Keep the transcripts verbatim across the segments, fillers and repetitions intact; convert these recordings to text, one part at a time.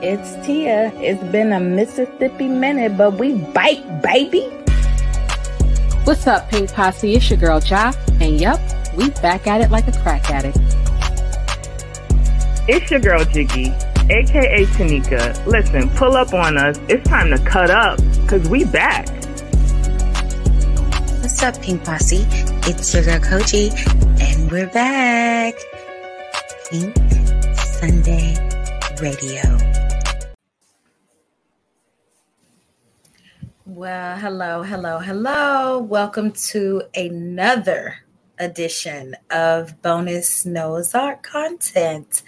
It's Tia. It's been a Mississippi minute, but we bite, baby. What's up, Pink Posse? It's your girl, Jaa. And yep, we back at it like a crack addict. It's your girl, Jiggy, a k a. Tanika. Listen, pull up on us. It's time to cut up, because we back. What's up, Pink Posse? It's your girl, Kogi, and we're back. Pink Sunday Radio. Well, hello, hello, hello. Welcome to another edition of bonus Noah's Ark content.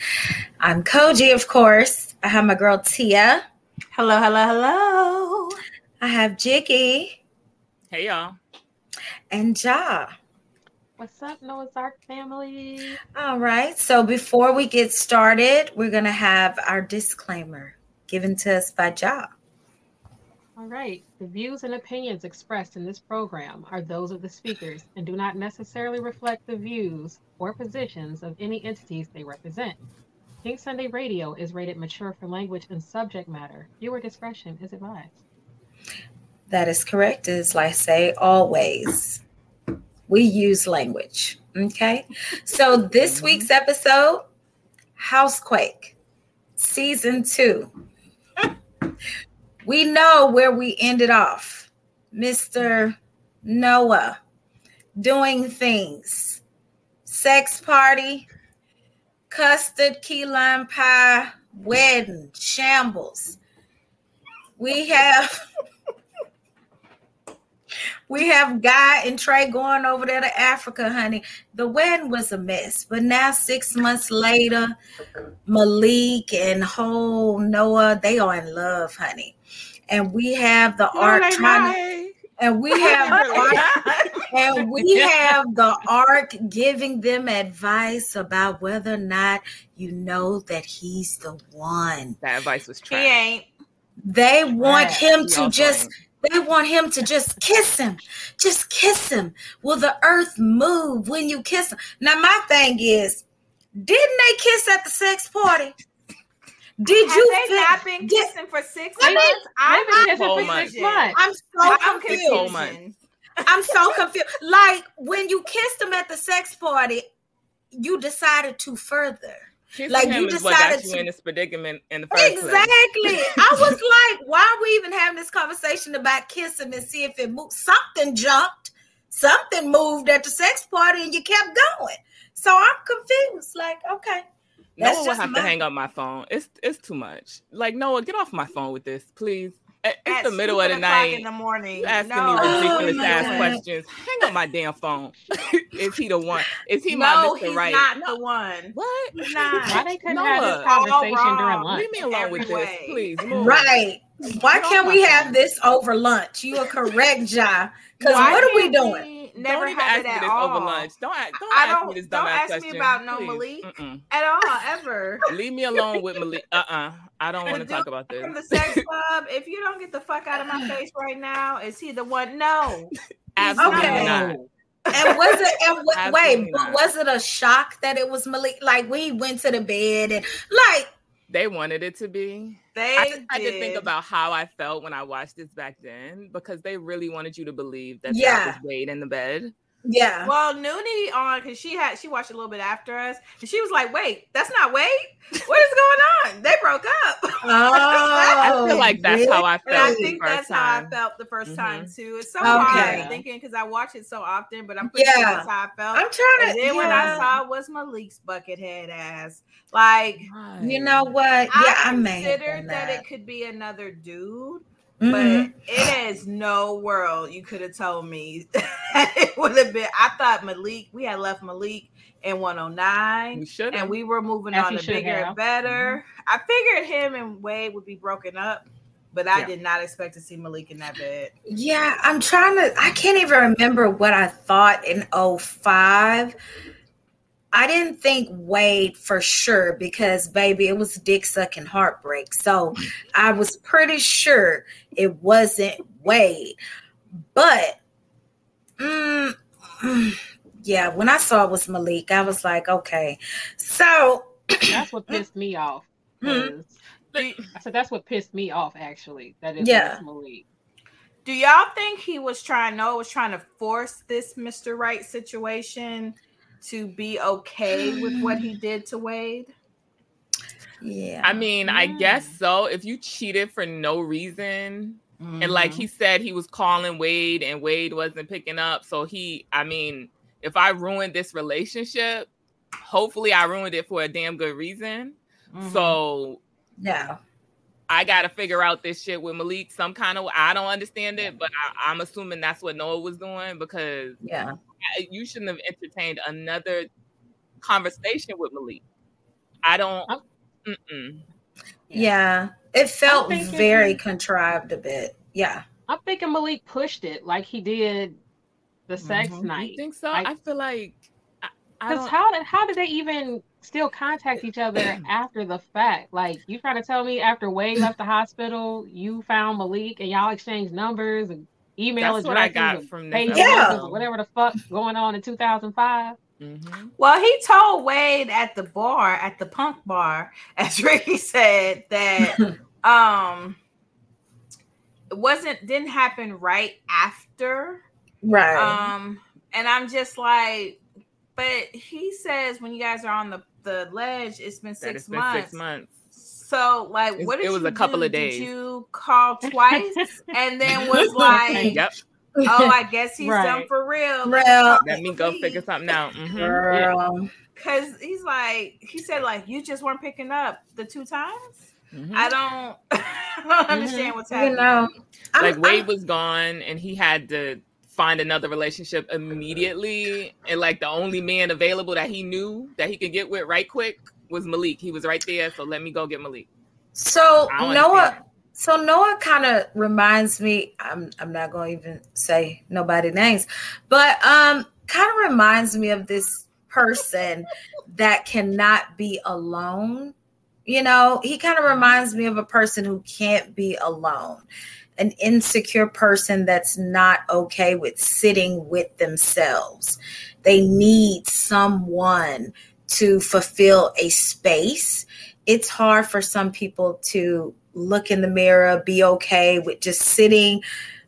I'm Kogi, of course. I have my girl Tia. Hello, hello, hello. I have Jiggy. Hey, y'all. And Jaa. What's up, Noah's Ark family? All right. So before we get started, we're going to have our disclaimer given to us by Jaa. All right. The views and opinions expressed in this program are those of the speakers and do not necessarily reflect the views or positions of any entities they represent. Pink Sunday Radio is rated mature for language and subject matter. Viewer discretion is advised. That is correct. As I say, always, we use language. Okay. So this week's episode, Housequake, Season two. We know where we ended off. Mister Noah doing things. Sex party, custard, key lime pie, wedding, shambles. We have we have Guy and Trey going over there to Africa, honey. The wedding was a mess, but now six months later, Malik and whole Noah, they are in love, honey. And we have the oh, ark trying to, and we have the ark, and we have the ark giving them advice about whether or not you know that he's the one. That advice was trash. He ain't. They want yeah, him to just. Playing. They want him to just kiss him. Just kiss him. Will the earth move when you kiss him? Now my thing is, didn't they kiss at the sex party? Did Have you they not been kissing did, for six I mean, months? I've been kissing for much. six months. I'm so I'm confused. confused. I'm so confused. Like when you kissed him at the sex party, you decided to further. Kissing like him you is decided what got you to in this predicament in the first exactly. place. Exactly. I was like, why are we even having this conversation about kissing and see if it moved? Something jumped, something moved at the sex party, and you kept going. So I'm confused. Like, okay. That's Noah will have my... to hang up my phone. It's it's too much. Like, Noah, get off my phone with this, please. It's at the middle of the night. In the morning. Asking no. me ridiculous oh, ass God. questions. Hang up my damn phone. Is he the one? Is he no, my Mister He's right? Not the one. What? He's not. Why they couldn't Noah. have this conversation during lunch? Leave me alone Every with way. this, please. Move. Right. Why get can't we phone. have this over lunch? You are correct, Jaa. Because what are we doing? Never don't had it at all. Over lunch. Don't, don't I ask don't, me this dumb Don't ask question. me about no Please. Malik Mm-mm. at all, ever. Leave me alone with Malik. Uh-uh. I don't want to talk about this. From the sex club, if you don't get the fuck out of my face right now, is he the one? No. Absolutely okay. not. And was it? And w- wait, but was it a shock that it was Malik? Like we went to the bed and like they wanted it to be. They I just had to think about how I felt when I watched this back then because they really wanted you to believe that yeah. that was Wade in the bed. Yeah. Well, Noonie on because she had she watched a little bit after us and she was like, "Wait, that's not Wade. What is going on? They broke up." Oh, I feel like that's really? how I felt. And I think that's time. how I felt the first mm-hmm. time too. It's so okay. hard thinking because I watch it so often, but I'm pretty yeah. sure that's how I felt. I'm trying to. And then yeah. when I saw it was Malik's buckethead ass, like right. you know what? Yeah, I, I considered that. that it could be another dude. But mm-hmm. it is no world you could have told me it would have been. I thought Malik, we had left Malik in one oh nine, we and we were moving yes, on to bigger have. and better. Mm-hmm. I figured him and Wade would be broken up, but I yeah. did not expect to see Malik in that bed. Yeah, I'm trying to, I can't even remember what I thought in oh five. I didn't think Wade for sure because, baby, it was dick sucking heartbreak. So I was pretty sure it wasn't Wade. But, mm, mm, yeah, when I saw it was Malik, I was like, okay. So that's what pissed me off. Mm-hmm. Like, so that's what pissed me off, actually. That is yeah. Malik. Do y'all think he was trying? Noah was trying to force this Mister Right situation to be okay with what he did to Wade? Yeah, I mean, mm. I guess so. If you cheated for no reason, mm-hmm. and like he said, he was calling Wade, and Wade wasn't picking up. So he, I mean, if I ruined this relationship, hopefully I ruined it for a damn good reason. Mm-hmm. So yeah. I got to figure out this shit with Malik some kind of way. I don't understand it, but I, I'm assuming that's what Noah was doing because yeah, you shouldn't have entertained another conversation with Malik. I don't. Mm-mm. Yeah. It felt thinking, very contrived a bit. Yeah. I'm thinking Malik pushed it like he did the sex mm-hmm. night. You think so? Like, I feel like. Because how did, how did they even still contact each other after the fact? Like, you trying to tell me after Wade left the hospital, you found Malik and y'all exchanged numbers and email addresses? That's what I got from that. Yeah. Whatever the fuck going on in two thousand five. Mm-hmm. Well, he told Wade at the bar, at the punk bar, as Ricky said, that um, it wasn't, didn't happen right after. Right. Um, and I'm just like, but he says when you guys are on the, the ledge, it's been six it's been months. Six months. So like, what did it was you a couple do? Of days. Did you call twice and then was like, yep. "Oh, I guess he's right. done for real." real. Let me go figure something out, mm-hmm. girl. Because yeah. he's like, he said like, you just weren't picking up the two times. Mm-hmm. I don't, I don't mm-hmm. understand what's happening. You know, like I'm, Wade I'm, was gone and he had to find another relationship immediately, and like the only man available that he knew that he could get with right quick was Malik. He was right there, so let me go get Malik. So Noah, so Noah kind of reminds me. I'm I'm not going to even say nobody's names, but um, kind of reminds me of this person that cannot be alone. You know, he kind of reminds me of a person who can't be alone. An insecure person that's not okay with sitting with themselves. They need someone to fulfill a space. It's hard for some people to look in the mirror, be okay with just sitting,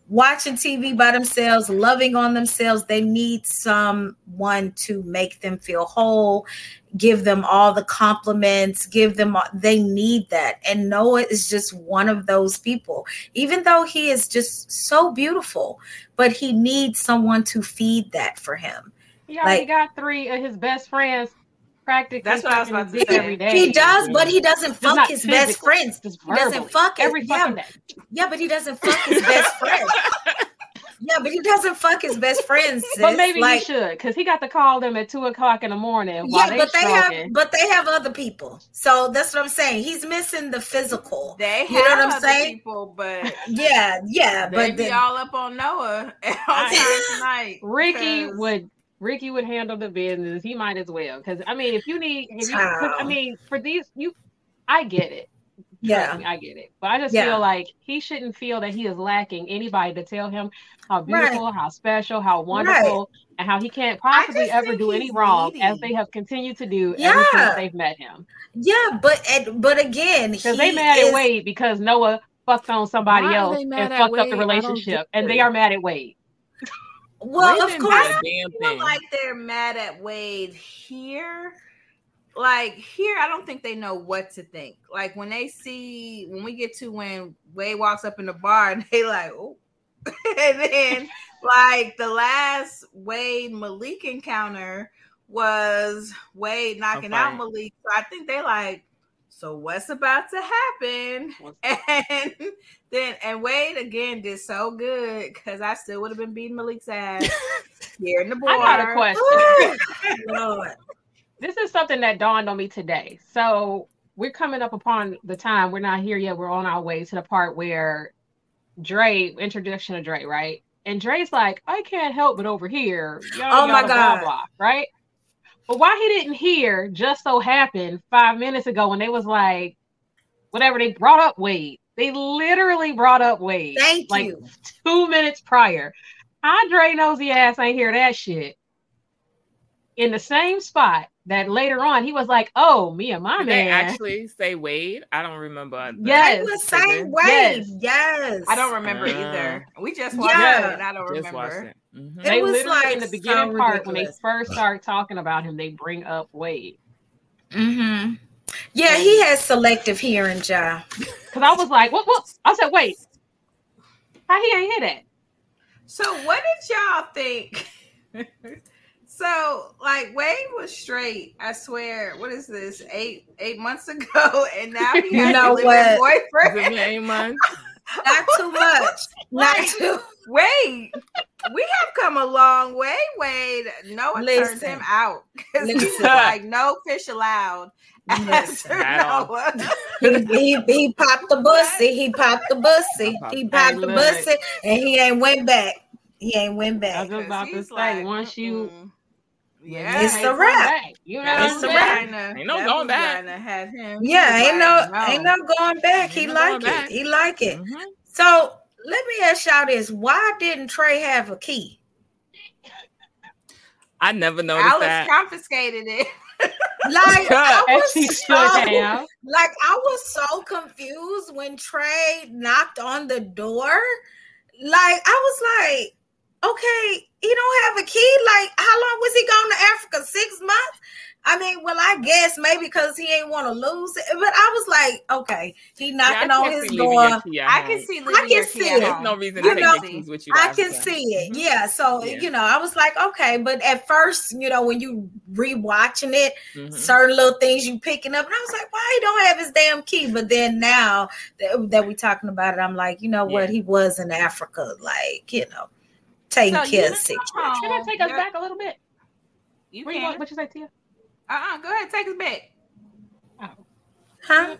watching T V by themselves, loving on themselves. They need someone to make them feel whole, give them all the compliments, give them, all, they need that. And Noah is just one of those people, even though he is just so beautiful, but he needs someone to feed that for him. He already like, got three of his best friends practically. That's what I was about to say. Every day. He does, but he doesn't fuck his best friends. He doesn't fuck every fucking day. Yeah, but he doesn't fuck his best friends. Yeah, but he doesn't fuck his best friends. Sis. But maybe like, he should, because he got to call them at two o'clock in the morning. While yeah, they but they smoking. have, but they have other people. So that's what I'm saying. He's missing the physical. They have you know what I'm other saying? people, but yeah, yeah, they but be then, all up on Noah all I, tonight. Ricky cause... would, Ricky would handle the business. He might as well, because I mean, if you need, if you, I mean, for these, you, I get it. Yeah, I get it. But I just yeah. feel like he shouldn't feel that he is lacking anybody to tell him how beautiful, right. how special, how wonderful, right. and how he can't possibly ever do any wrong needy. as they have continued to do yeah. ever since they've met him. Yeah, but but again, because they mad is... at Wade because Noah fucked on somebody Why else and fucked Wade? up the relationship, and they are mad at Wade. Well, Wade of course, I don't feel like they're mad at Wade here. Like here, I don't think they know what to think. Like when they see, when we get to when Wade walks up in the bar and they like, oh, and then like the last Wade Malik encounter was Wade knocking out Malik. So I think they like, so what's about to happen? And then, and Wade again did so good because I still would have been beating Malik's ass here in the bar. I got a question. Ooh, Lord. This is something that dawned on me today. So we're coming up upon the time. We're not here yet. We're on our way to the part where Dre, introduction of Dre, right? And Dre's like, I can't help but over here. Yo, oh, yo, my God. Blah, blah, right? But why he didn't hear just so happened five minutes ago when they was like, whatever, they brought up Wade. They literally brought up Wade. Thank like you. Two minutes prior. Andre nosy ass ain't hear that shit. in the same spot that later on he was like, oh, me and my Did man. They actually say Wade? I don't remember. Yes. The same Wade. Yes. yes. I don't remember uh, either. We just watched yeah. it and I don't just remember. It. Mm-hmm. They it was literally like in the beginning so part, when they first start talking about him, they bring up Wade. Mm-hmm. Yeah, he has selective hearing, Jaa. Because I was like, what, what? I said, wait. How he ain't hear that? So what did y'all think? So, like, Wade was straight, I swear, what is this, eight eight months ago, and now he has a living boyfriend? Eight months. Not too much. Not like, too Wade, we have come a long way, Wade. Noah Listen. turns him out. Because he's like, no fish allowed. After Noah. he, he, he popped the bussy. He popped the bussy. He popped the bussy, and he ain't went back. He ain't went back. I was just about to say, like, once you... Mm-hmm. Yeah, it's a wrap. You know, it's a wrap. Ain't no going back. Yeah, ain't no, ain't no going back. He like it. He like it. Mm-hmm. So let me ask y'all this: why didn't Trey have a key? I never noticed Alice that. Alice confiscated it. Like I was so, like I was so confused when Trey knocked on the door. Like I was like, okay, he don't have a key. Like, how long was he gone to Africa? Six months? I mean, well, I guess maybe because he ain't want to lose it. But I was like, okay, he knocking yeah, on his door. I can see. I can see it. There's no reason you to know, take things with you. I can Africa. see it. Yeah. So yeah. you know, I was like, okay, but at first, you know, when you rewatching it, mm-hmm. certain little things you picking up, and I was like, why he don't have his damn key? But then now that, that we talking about it, I'm like, you know yeah. what? He was in Africa, like you know. Taking so care of sick. Can I take us yeah. back a little bit? You Where can. You going? What you say, Tia? Uh-uh. Go ahead. Take us back. Oh. Huh?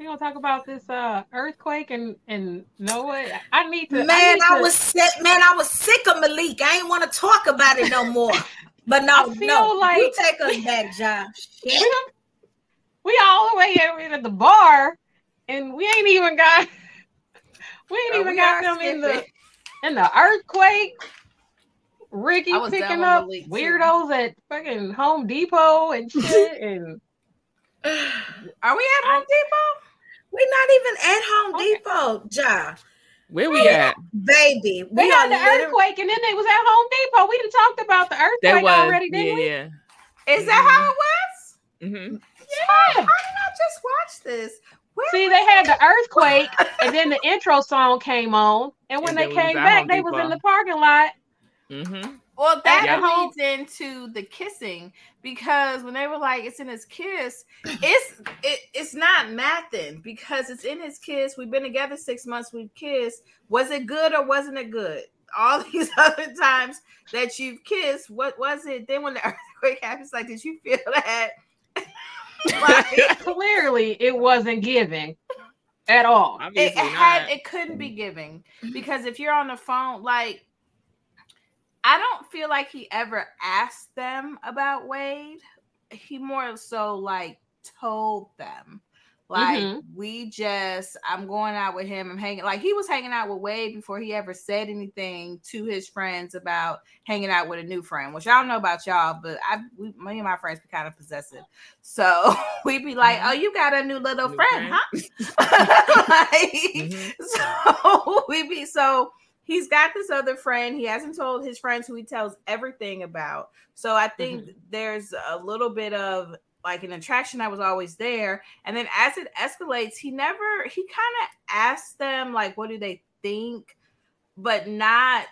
We're going to talk about this uh, earthquake and, and Noah. I need to... Man, I, need I to... was sick. Man, I was sick of Malik. I ain't want to talk about it no more. But no, I feel no. Like... You take us back, Jaa. We all the way at the bar, and we ain't even got... We ain't oh, even we got them in the... And the earthquake, Ricky picking up weirdos too. At fucking Home Depot and shit. And are we at Home I, Depot? We're not even at Home okay. Depot, Jaa. Where we, we at, baby? We, we had the little... earthquake, and then they was at Home Depot. We done talked about the earthquake was, already, didn't yeah, we? Yeah. Is mm-hmm. that how it was? Mm-hmm. Yeah. How did I just watch this? Where See, they had the earthquake, and then the intro song came on, and when and they came back, they was in the parking lot. Mm-hmm. Well, that yeah. leads into the kissing, because when they were like, it's in his kiss, it's it, it's not nothing, because it's in his kiss. We've been together six months, we've kissed. Was it good or wasn't it good? All these other times that you've kissed, what was it? Then when the earthquake happens, like, did you feel that? Like, clearly it wasn't giving at all. It, it had it couldn't be giving, because if you're on the phone, like, I don't feel like he ever asked them about Wade. He more so like told them, like, mm-hmm. we just I'm going out with him, I'm hanging, like he was hanging out with Wade before he ever said anything to his friends about hanging out with a new friend, which I don't know about y'all, but I, we, me and my friends be kind of possessive, so we'd be like, mm-hmm. oh, you got a new little new friend, friend, huh? Like, mm-hmm. so we'd be, so he's got this other friend, he hasn't told his friends who he tells everything about, so I think mm-hmm. there's a little bit of like an attraction that was always there. And then as it escalates, he never, he kind of asked them, like, what do they think? But not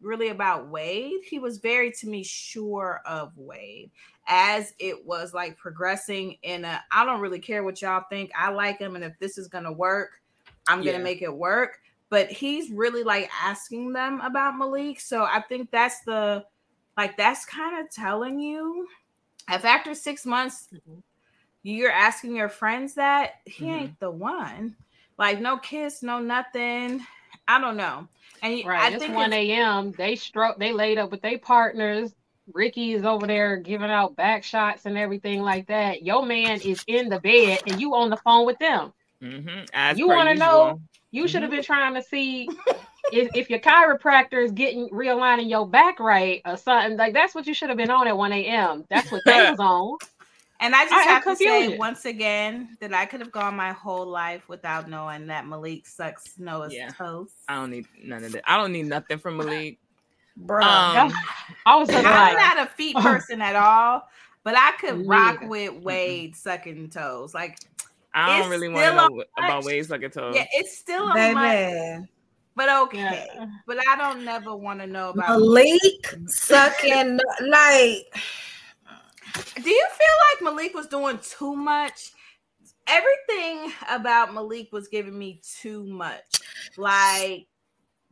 really about Wade. He was very, to me, sure of Wade as it was like progressing in a, I don't really care what y'all think. I like him. And if this is going to work, I'm yeah. going to make it work. But he's really like asking them about Malik. So I think that's the, like, that's kind of telling you, if after six months, you're asking your friends that, he mm-hmm. ain't the one. Like, no kiss, no nothing. I don't know. And right, I it's think one a.m. They struck. They laid up with their partners. Ricky's over there giving out back shots and everything like that. Your man is in the bed, and you on the phone with them. Mm-hmm. You want to know? You should have mm-hmm. been trying to see if, if your chiropractor is getting realigning your back right or something, like that's what you should have been on at one a.m. That's what they was on. And I just I have to say once again that I could have gone my whole life without knowing that Malik sucks Noah's yeah. toes. I don't need none of that. I don't need nothing from Malik. Bro, um, I was I'm like, not a feet person at all, but I could yeah. rock with Wade mm-hmm. sucking toes. Like I don't really want to know much. About Wade sucking toes. Yeah, it's still a much, but okay. Yeah. But I don't never want to know about Malik me. Sucking like. Do you feel like Malik was doing too much? Everything about Malik was giving me too much. Like,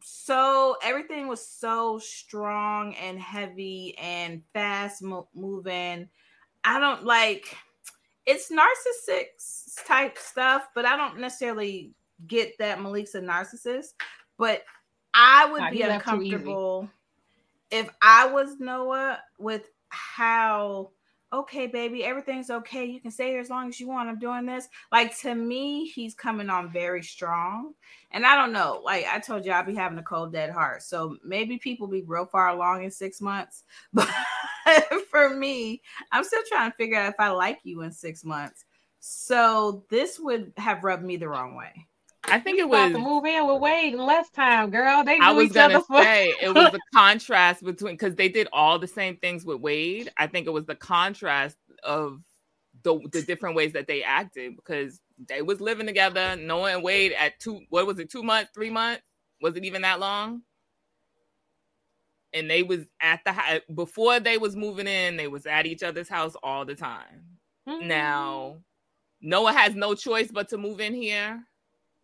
so everything was so strong and heavy and fast mo- moving. I don't like, it's narcissist type stuff, but I don't necessarily get that Malik's a narcissist. But I would nah, be uncomfortable if I was Noah with how... okay, baby, everything's okay. You can stay here as long as you want. I'm doing this. Like, to me, he's coming on very strong. And I don't know. Like, I told you, I'll be having a cold, dead heart. So maybe people be real far along in six months. But for me, I'm still trying to figure out if I like you in six months. So this would have rubbed me the wrong way. I think you it was to move in with Wade less time, girl. They I was each gonna other for- say it was the contrast between because they did all the same things with Wade. I think it was the contrast of the the different ways that they acted because they was living together. Noah and Wade at two, what was it, two months, three months? Was it even that long? And they was at the before they was moving in. They was at each other's house all the time. Mm-hmm. Now Noah has no choice but to move in here.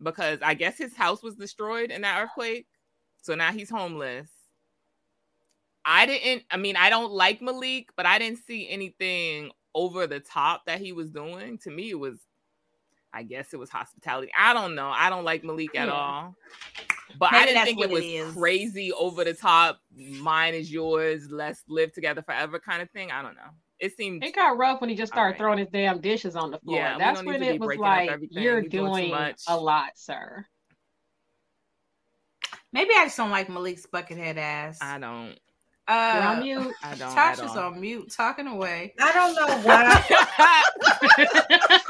Because I guess his house was destroyed in that earthquake. So now he's homeless. I didn't, I mean, I don't like Malik, but I didn't see anything over the top that he was doing. To me, it was, I guess it was hospitality. I don't know. I don't like Malik at yeah. all. But maybe I didn't think it was it crazy over the top. Mine is yours. Let's live together forever kind of thing. I don't know. It seemed it got rough when he just started right. throwing his damn dishes on the floor. Yeah, that's when it was like, you're doing, doing a lot, sir. Maybe I just don't like Malik's buckethead ass. I don't. Uh, You're on mute. I don't. Tasha's I don't. on mute, talking away. I don't know why. I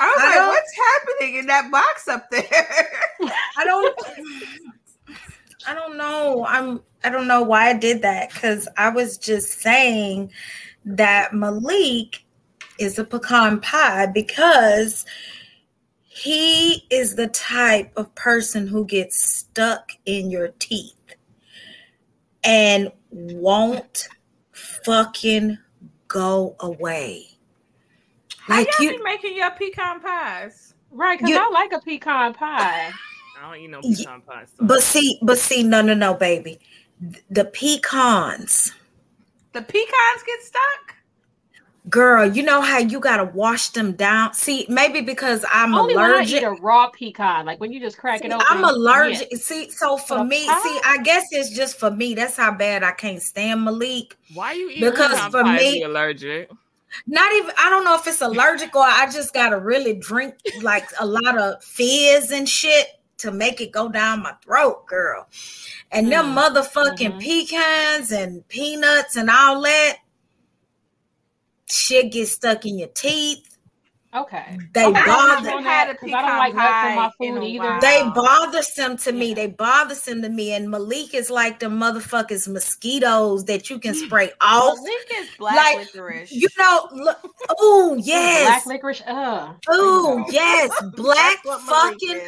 was I like, what's happening in that box up there? I don't. I don't know. I'm. I don't know why I did that because I was just saying that Malik is a pecan pie because he is the type of person who gets stuck in your teeth and won't fucking go away. Like How y'all you be making your pecan pies, right? Because I like a pecan pie. I don't eat no pecan pie. So. But see, but see, no, no, no, baby. The pecans. The pecans get stuck? Girl, you know how you gotta wash them down? See, maybe because I'm Only allergic. Only when I eat a raw pecan, like when you just crack see, it open. I'm allergic. Yes. See, so for me, pie? see, I guess it's just for me. That's how bad I can't stand Malik. Why you eating pecan pie if you're allergic? Not even, I don't know if it's allergic or I just gotta really drink like a lot of fizz and shit to make it go down my throat, girl. And them mm. motherfucking mm-hmm. pecans and peanuts and all that shit gets stuck in your teeth. Okay. They okay. bother. I don't like my food either. They bothersome to me. Yeah. They bothersome to me. And Malik is like the motherfuckers mosquitoes that you can spray off. Malik is black like, licorice. You know, look, ooh, yes. Black licorice. Uh. Ooh, yes. Black fucking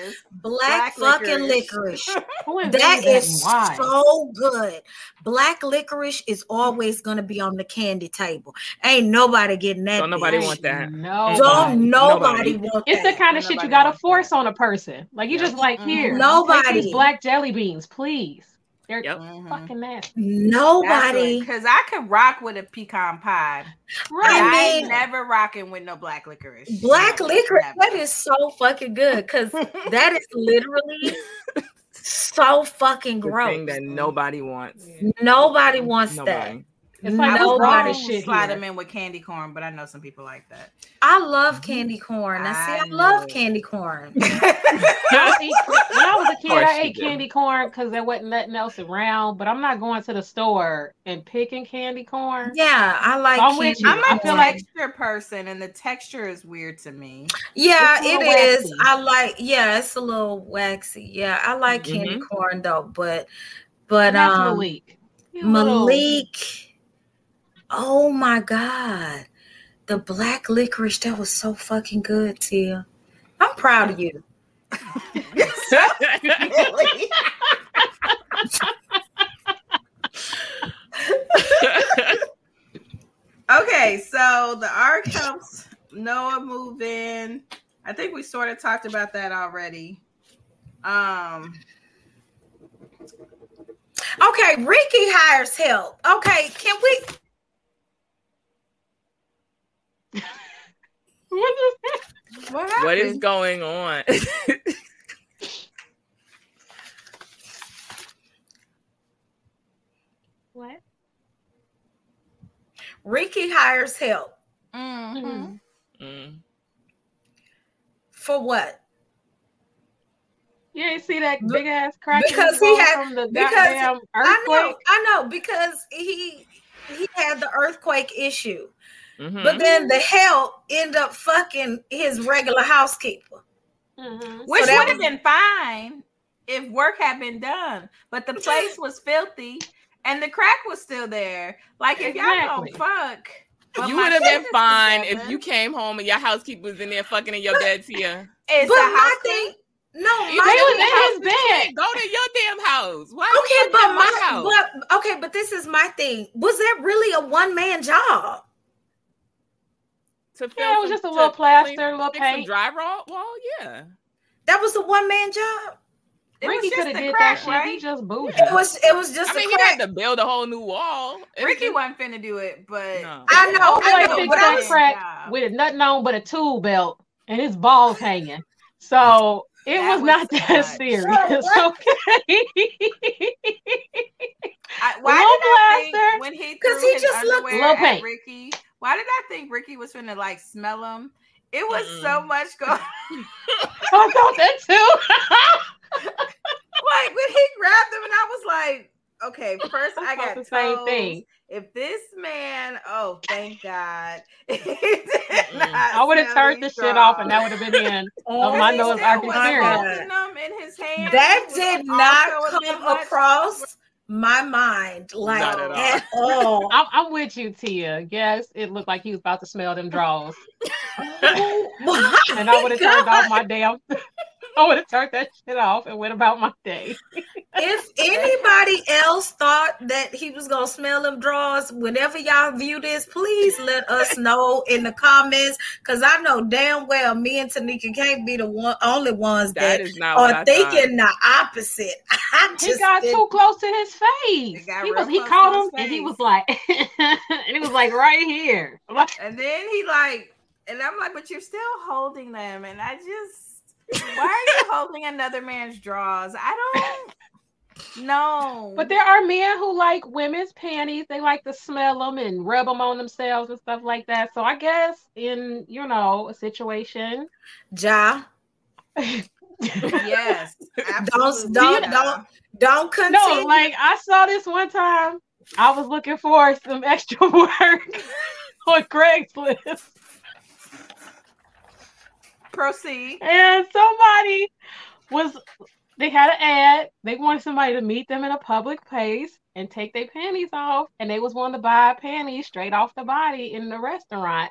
black, black fucking licorice. licorice. That is why? so good. Black licorice is always gonna be on the candy table. Ain't nobody getting that. Don't nobody bitch. want that. No. Don't Nobody, nobody wants it's that. the kind of nobody shit you gotta force that. on a person. Like you yep. just like here. Nobody these black jelly beans, please. They're yep. fucking nasty. Nobody, because I can rock with a pecan pie. Right, I, I ain't mean, never rocking with no black licorice. Black licorice. Never. That is so fucking good because that is literally so fucking gross. The thing that nobody wants. Nobody wants nobody. that. It's like I was wrong to slide here. Them in with candy corn, but I know some people like that. I love candy corn. I see. I, I love it. Candy corn. When I was a kid, I ate did. candy corn because there wasn't nothing else around. But I'm not going to the store and picking candy corn. Yeah, I like. So candy I'm corn. I feel like your person, and the texture is weird to me. Yeah, it is. Waxy. I like. Yeah, it's a little waxy. Yeah, I like mm-hmm. candy corn though, but but um, Malik. You Malik. Know. Oh my God. The black licorice, that was so fucking good, Tia. I'm proud of you. Okay, so the ark helps Noah move in. I think we sort of talked about that already. Um Okay, Ricky hires help. Okay, can we What, what is going on? What? Ricky hires help. Mm-hmm. Mm. For what? You ain't see that big ass crack because he had from the because goddamn earthquake. I know, I know, because he he had the earthquake issue. Mm-hmm. But then the help end up fucking his regular housekeeper. Mm-hmm. Which so would have was... been fine if work had been done. But the place was filthy and the crack was still there. Like, if exactly. y'all don't fuck... Well, you would have been fine if you came home and your housekeeper was in there fucking in your but, bed, Tia. It's but my thing... No, my was in his bed. Go to your damn house. Why okay, but my... my but, okay, but this is my thing. Was that really a one-man job? Yeah, it was some, just a little plaster, clean, a little paint. Dry roll wall, yeah. That was a one man job. It Ricky could have did crack, that shit. Right? He just booed. Yeah. It was. It was just. I mean, a crack. He had to build a whole new wall. It Ricky was, wasn't finna do it, but no. I know. I know. But I was crack job. With nothing on but a tool belt and his balls hanging. So it was, was not that much. Serious. Sure, okay. I, why did I think when he threw he his just underwear looked, at Ricky? Why did I think Ricky was finna like smell him? It was mm-mm. so much going on. I thought that too. Like when he grabbed him and I was like, okay, first I, I got the same thing. If this man, oh, thank God. I would have turned the strong. Shit off and that would have been in on my nose. I could hear it. That did not come across. Much. My mind, like at all. At all. I'm, I'm with you, Tia. Yes, it looked like he was about to smell them draws. Oh, and I would have turned off my damn. I would have turned that shit off and went about my day. If anybody else thought that he was gonna smell them draws, whenever y'all view this, please let us know in the comments, because I know damn well me and Tanika can't be the one only ones that, that is not are thinking the opposite. I just he got been, too close to his face. He was he caught him and he was like, and he was like right here. And then he like, and I'm like, but you're still holding them, and I just. Why are you holding another man's drawers? I don't know. But there are men who like women's panties. They like to smell them and rub them on themselves and stuff like that. So I guess in, you know, a situation. Jaa. Yes. Don't, don't, yeah. don't, don't continue. No, like I saw this one time. I was looking for some extra work on Craigslist. Proceed. And somebody was, they had an ad. They wanted somebody to meet them in a public place and take their panties off. And they was wanting to buy panties straight off the body in the restaurant.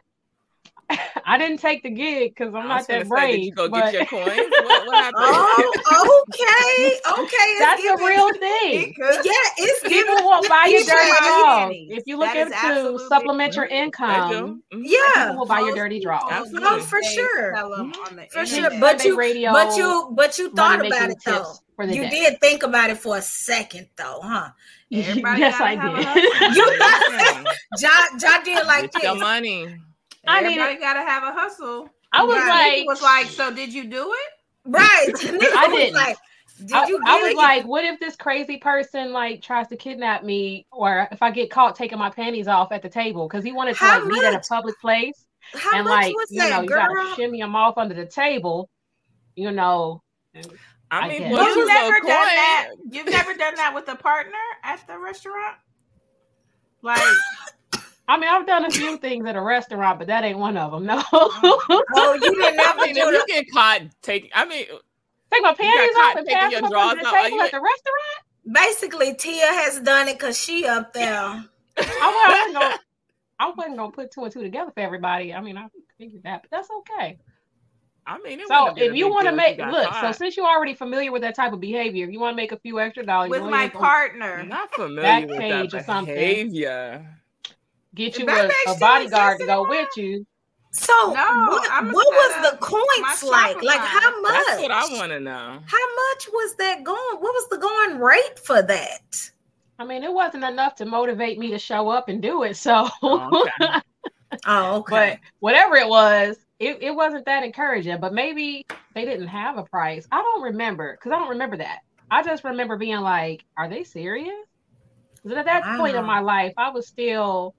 I didn't take the gig because I'm not that brave. Go but... get your coins. What, what happened? Oh, okay, okay. That's a real thing. Because... Yeah, it's people will buy you dirty draws if you look into supplement your income. Mm-hmm. Yeah, people will buy your dirty draws. Absolutely. Oh, for sure, mm-hmm. for sure. But you, radio, but you, but you thought about it though. You day. Did think about it for a second though, huh? Everybody yes, I did. You thought Jaa did like this. Your money. I Everybody mean, gotta have a hustle. I was yeah, like, was like, so did you do it? Right. I didn't. Like, Did I, you I was it? like, what if this crazy person like tries to kidnap me, or if I get caught taking my panties off at the table? Because he wanted to like, meet at a public place. How and much like was you that, know, girl? You gotta shimmy him off under the table, you know. I mean, I you've never done coin. that. You've never done that with a partner at the restaurant. Like, I mean, I've done a few things at a restaurant, but that ain't one of them. No. Oh, you didn't have I mean, to. If you get caught taking, I mean, take my panties off and pass them up to the table you... at the restaurant. Basically, Tia has done it because she up there. I wasn't gonna, I wasn't gonna put two and two together for everybody. I mean, I figured that, but that's okay. I mean, so if you want to make look, hot. So since you're already familiar with that type of behavior, if you want to make a few extra dollars with my partner, not familiar with that or something, behavior. Get you a, a bodyguard to go with you. So no, what, what was the coins like? Like how much? That's what I want to know. How much was that going? What was the going rate for that? I mean, it wasn't enough to motivate me to show up and do it. So, oh, okay. oh, okay. But whatever it was. It, it wasn't that encouraging, but maybe they didn't have a price. I don't remember because I don't remember that. I just remember being like, are they serious? Because at that wow. point in my life, I was still,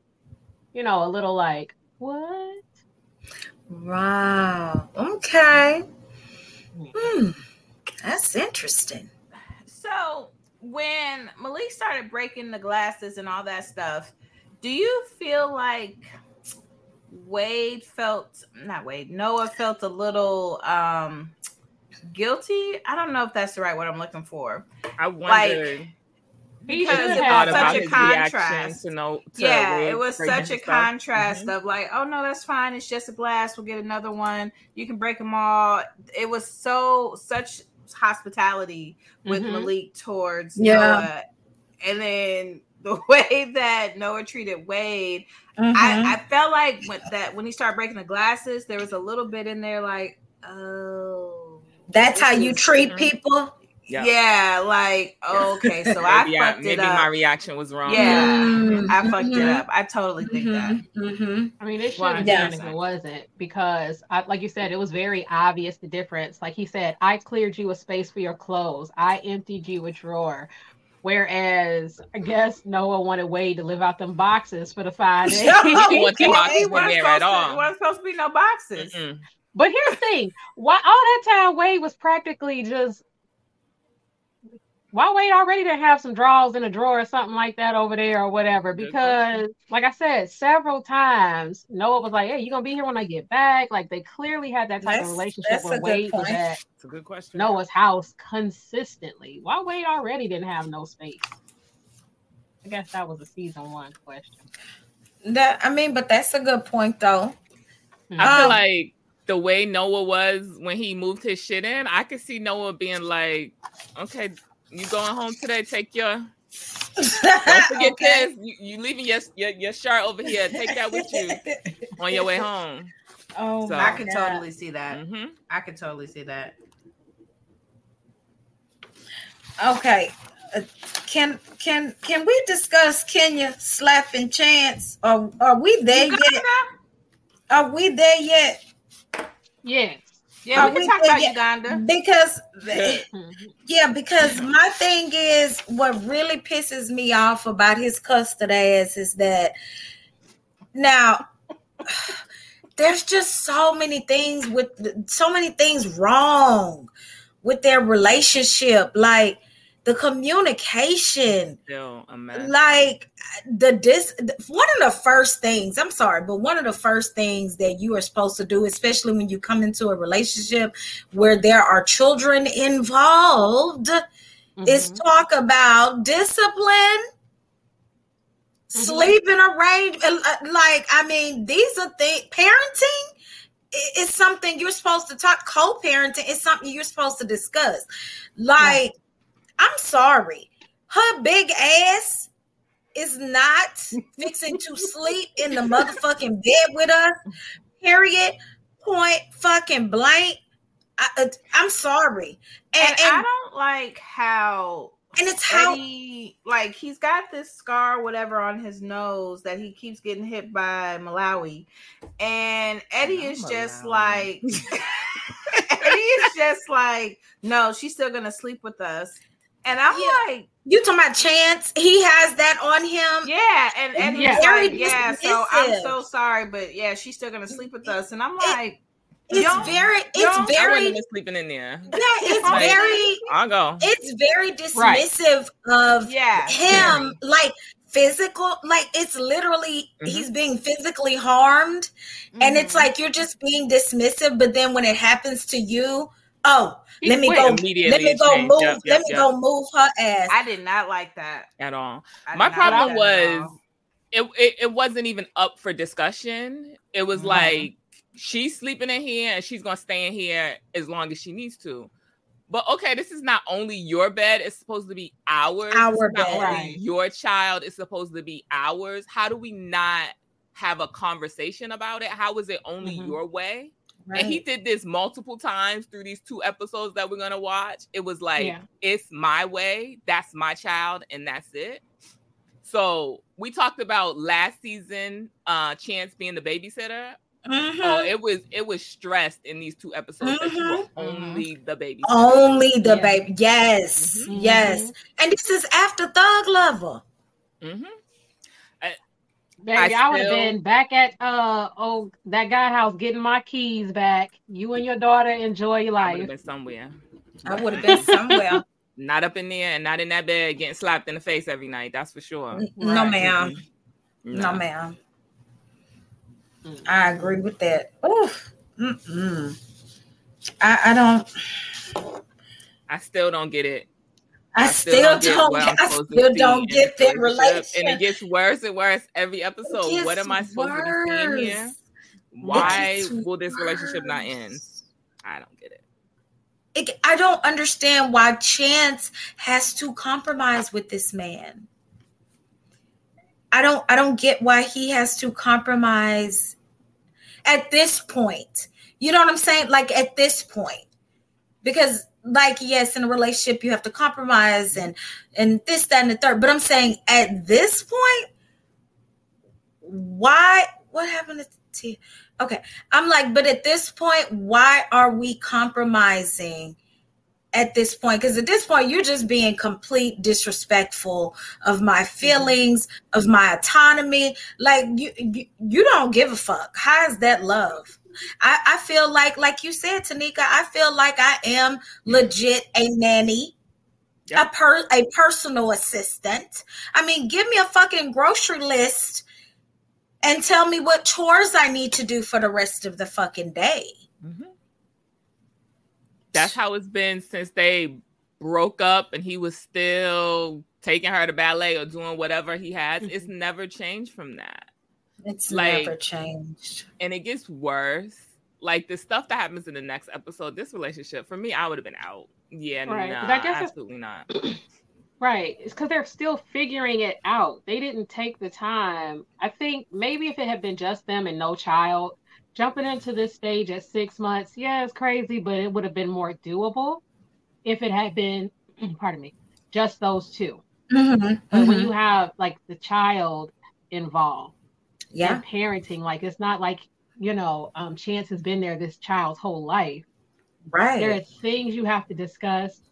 you know, a little like, what? Wow. Okay. Hmm. That's interesting. So when Malik started breaking the glasses and all that stuff, do you feel like... Wade felt not Wade Noah felt a little um guilty. I don't know if that's the right word I'm looking for. I wonder like, because it was such a contrast to no, to yeah Wade it was such a stuff. contrast mm-hmm. of like, oh no, that's fine, it's just a glass, we'll get another one, you can break them all. It was so such hospitality with mm-hmm. Malik towards yeah Noah. And then the way that Noah treated Wade, mm-hmm. I, I felt like with that when he started breaking the glasses, there was a little bit in there like, oh, that's how you treat people. Yeah, yeah like okay, so I maybe fucked I, it maybe up. Maybe my reaction was wrong. Yeah, mm-hmm. I fucked mm-hmm. it up. I totally think mm-hmm. that. Mm-hmm. I mean, it shouldn't yeah. be if it wasn't because, I, like you said, it was very obvious the difference. Like he said, I cleared you a space for your clothes. I emptied you a drawer. Whereas I guess Noah wanted Wade to live out them boxes for the five days. What the boxes were there at all? There weren't supposed to be no boxes. Mm-mm. But here's the thing: why all that time Wade was practically just why Wade already didn't have some drawers in a drawer or something like that over there or whatever? Because like I said, several times Noah was like, "Hey, you gonna be here when I get back?" Like they clearly had that type that's, of relationship where Wade was at. It's a good question. Noah's house consistently. Why Wade already didn't have no space? I guess that was a season one question. That I mean, but that's a good point though. Mm-hmm. I feel um, like the way Noah was when he moved his shit in, I could see Noah being like, "Okay, you going home today? Take your don't forget okay. this. You, you leaving your, your your shirt over here. Take that with you on your way home." Oh, so. I could totally see that. Mm-hmm. I could totally see that. Okay, uh, can can can we discuss Kenya slapping Chance? Or are, are we there yet? Are we there yet? Yes. Yeah, we, we talk about yeah, Uganda because, yeah, because my thing is what really pisses me off about his custard ass is that now there's just so many things with so many things wrong with their relationship, like the communication, Still a mess. like the dis. One of the first things, I'm sorry, but one of the first things that you are supposed to do, especially when you come into a relationship where there are children involved, mm-hmm. is talk about discipline, mm-hmm. sleeping arrangements. Like, I mean, these are things. Parenting is something you're supposed to talk. Co-parenting is something you're supposed to discuss. Like. Yeah. I'm sorry, her big ass is not fixing to sleep in the motherfucking bed with us. Period. Point. Fucking blank. I, I'm sorry, and, and, and I don't like how. And it's how Eddie, like he's got this scar, whatever, on his nose that he keeps getting hit by Malawi, and Eddie I'm is Malawi. just like. Eddie is just like, no, she's still gonna sleep with us. And I'm yeah. like, you talking about Chance? He has that on him. Yeah, and and yeah. he's very like, yeah. So I'm so sorry, but yeah, she's still gonna sleep with us. And I'm like, it, it's very, it's very sleeping in there. Yeah, it's like, very. I'll go. It's very dismissive right. of yeah. him, yeah. like physical. Like it's literally mm-hmm. he's being physically harmed, mm-hmm. and it's like you're just being dismissive. But then when it happens to you, oh. Let me, go, let me go. Let me go move. Yep, yep, let me yep. go move her ass. I did not like that at all. My problem was it, it. It wasn't even up for discussion. It was mm-hmm. like she's sleeping in here and she's gonna stay in here as long as she needs to. But okay, this is not only your bed. It's supposed to be ours. Our bed. Not only your child. It's supposed to be ours. How do we not have a conversation about it? How is it only mm-hmm. your way? Right. And he did this multiple times through these two episodes that we're going to watch. It was like, yeah. it's my way. That's my child. And that's it. So we talked about last season, uh, Chance being the babysitter. Mm-hmm. Oh, it was it was stressed in these two episodes mm-hmm. that you were only the babysitter. Only the yeah. baby. Yes. Mm-hmm. Yes. And this is after Thug Lover. Mm-hmm. Baby, I, I would have been back at uh oh that guy house getting my keys back. You and your daughter enjoy your life. I would have been somewhere. I would have been somewhere. Not up in there and not in that bed getting slapped in the face every night. That's for sure. Right. No, ma'am. Mm-hmm. No. no, ma'am. I agree with that. Oof. Mm-mm. I, I don't. I still don't get it. I, I still don't. I still don't get that relationship, and it gets worse and worse every episode. What am I supposed to be seeing here? Why will this relationship not end? I don't get it. it. I don't understand why Chance has to compromise with this man. I don't. I don't get why he has to compromise at this point. You know what I'm saying? Like at this point, because. Like, yes, in a relationship, you have to compromise and and this, that, and the third. But I'm saying at this point, why? What happened to Tia? Okay. I'm like, but at this point, why are we compromising at this point? Because at this point, you're just being complete disrespectful of my feelings, of my autonomy. Like, you, you, you don't give a fuck. How is that love? I, I feel like, like you said, Tanika, I feel like I am legit a nanny, yep. a per, a personal assistant. I mean, give me a fucking grocery list and tell me what chores I need to do for the rest of the fucking day. Mm-hmm. That's how it's been since they broke up and he was still taking her to ballet or doing whatever he has. Mm-hmm. It's never changed from that. It's like, never changed. And it gets worse. Like the stuff that happens in the next episode, this relationship, for me, I would have been out. Yeah, right. no, nah, I guess absolutely not. Right. It's because they're still figuring it out. They didn't take the time. I think maybe if it had been just them and no child, jumping into this stage at six months, yeah, it's crazy, but it would have been more doable if it had been, pardon me, just those two. Mm-hmm. But mm-hmm. when you have like the child involved, yeah, and parenting, like it's not like, you know, um Chance has been there this child's whole life, right? There are things you have to discuss.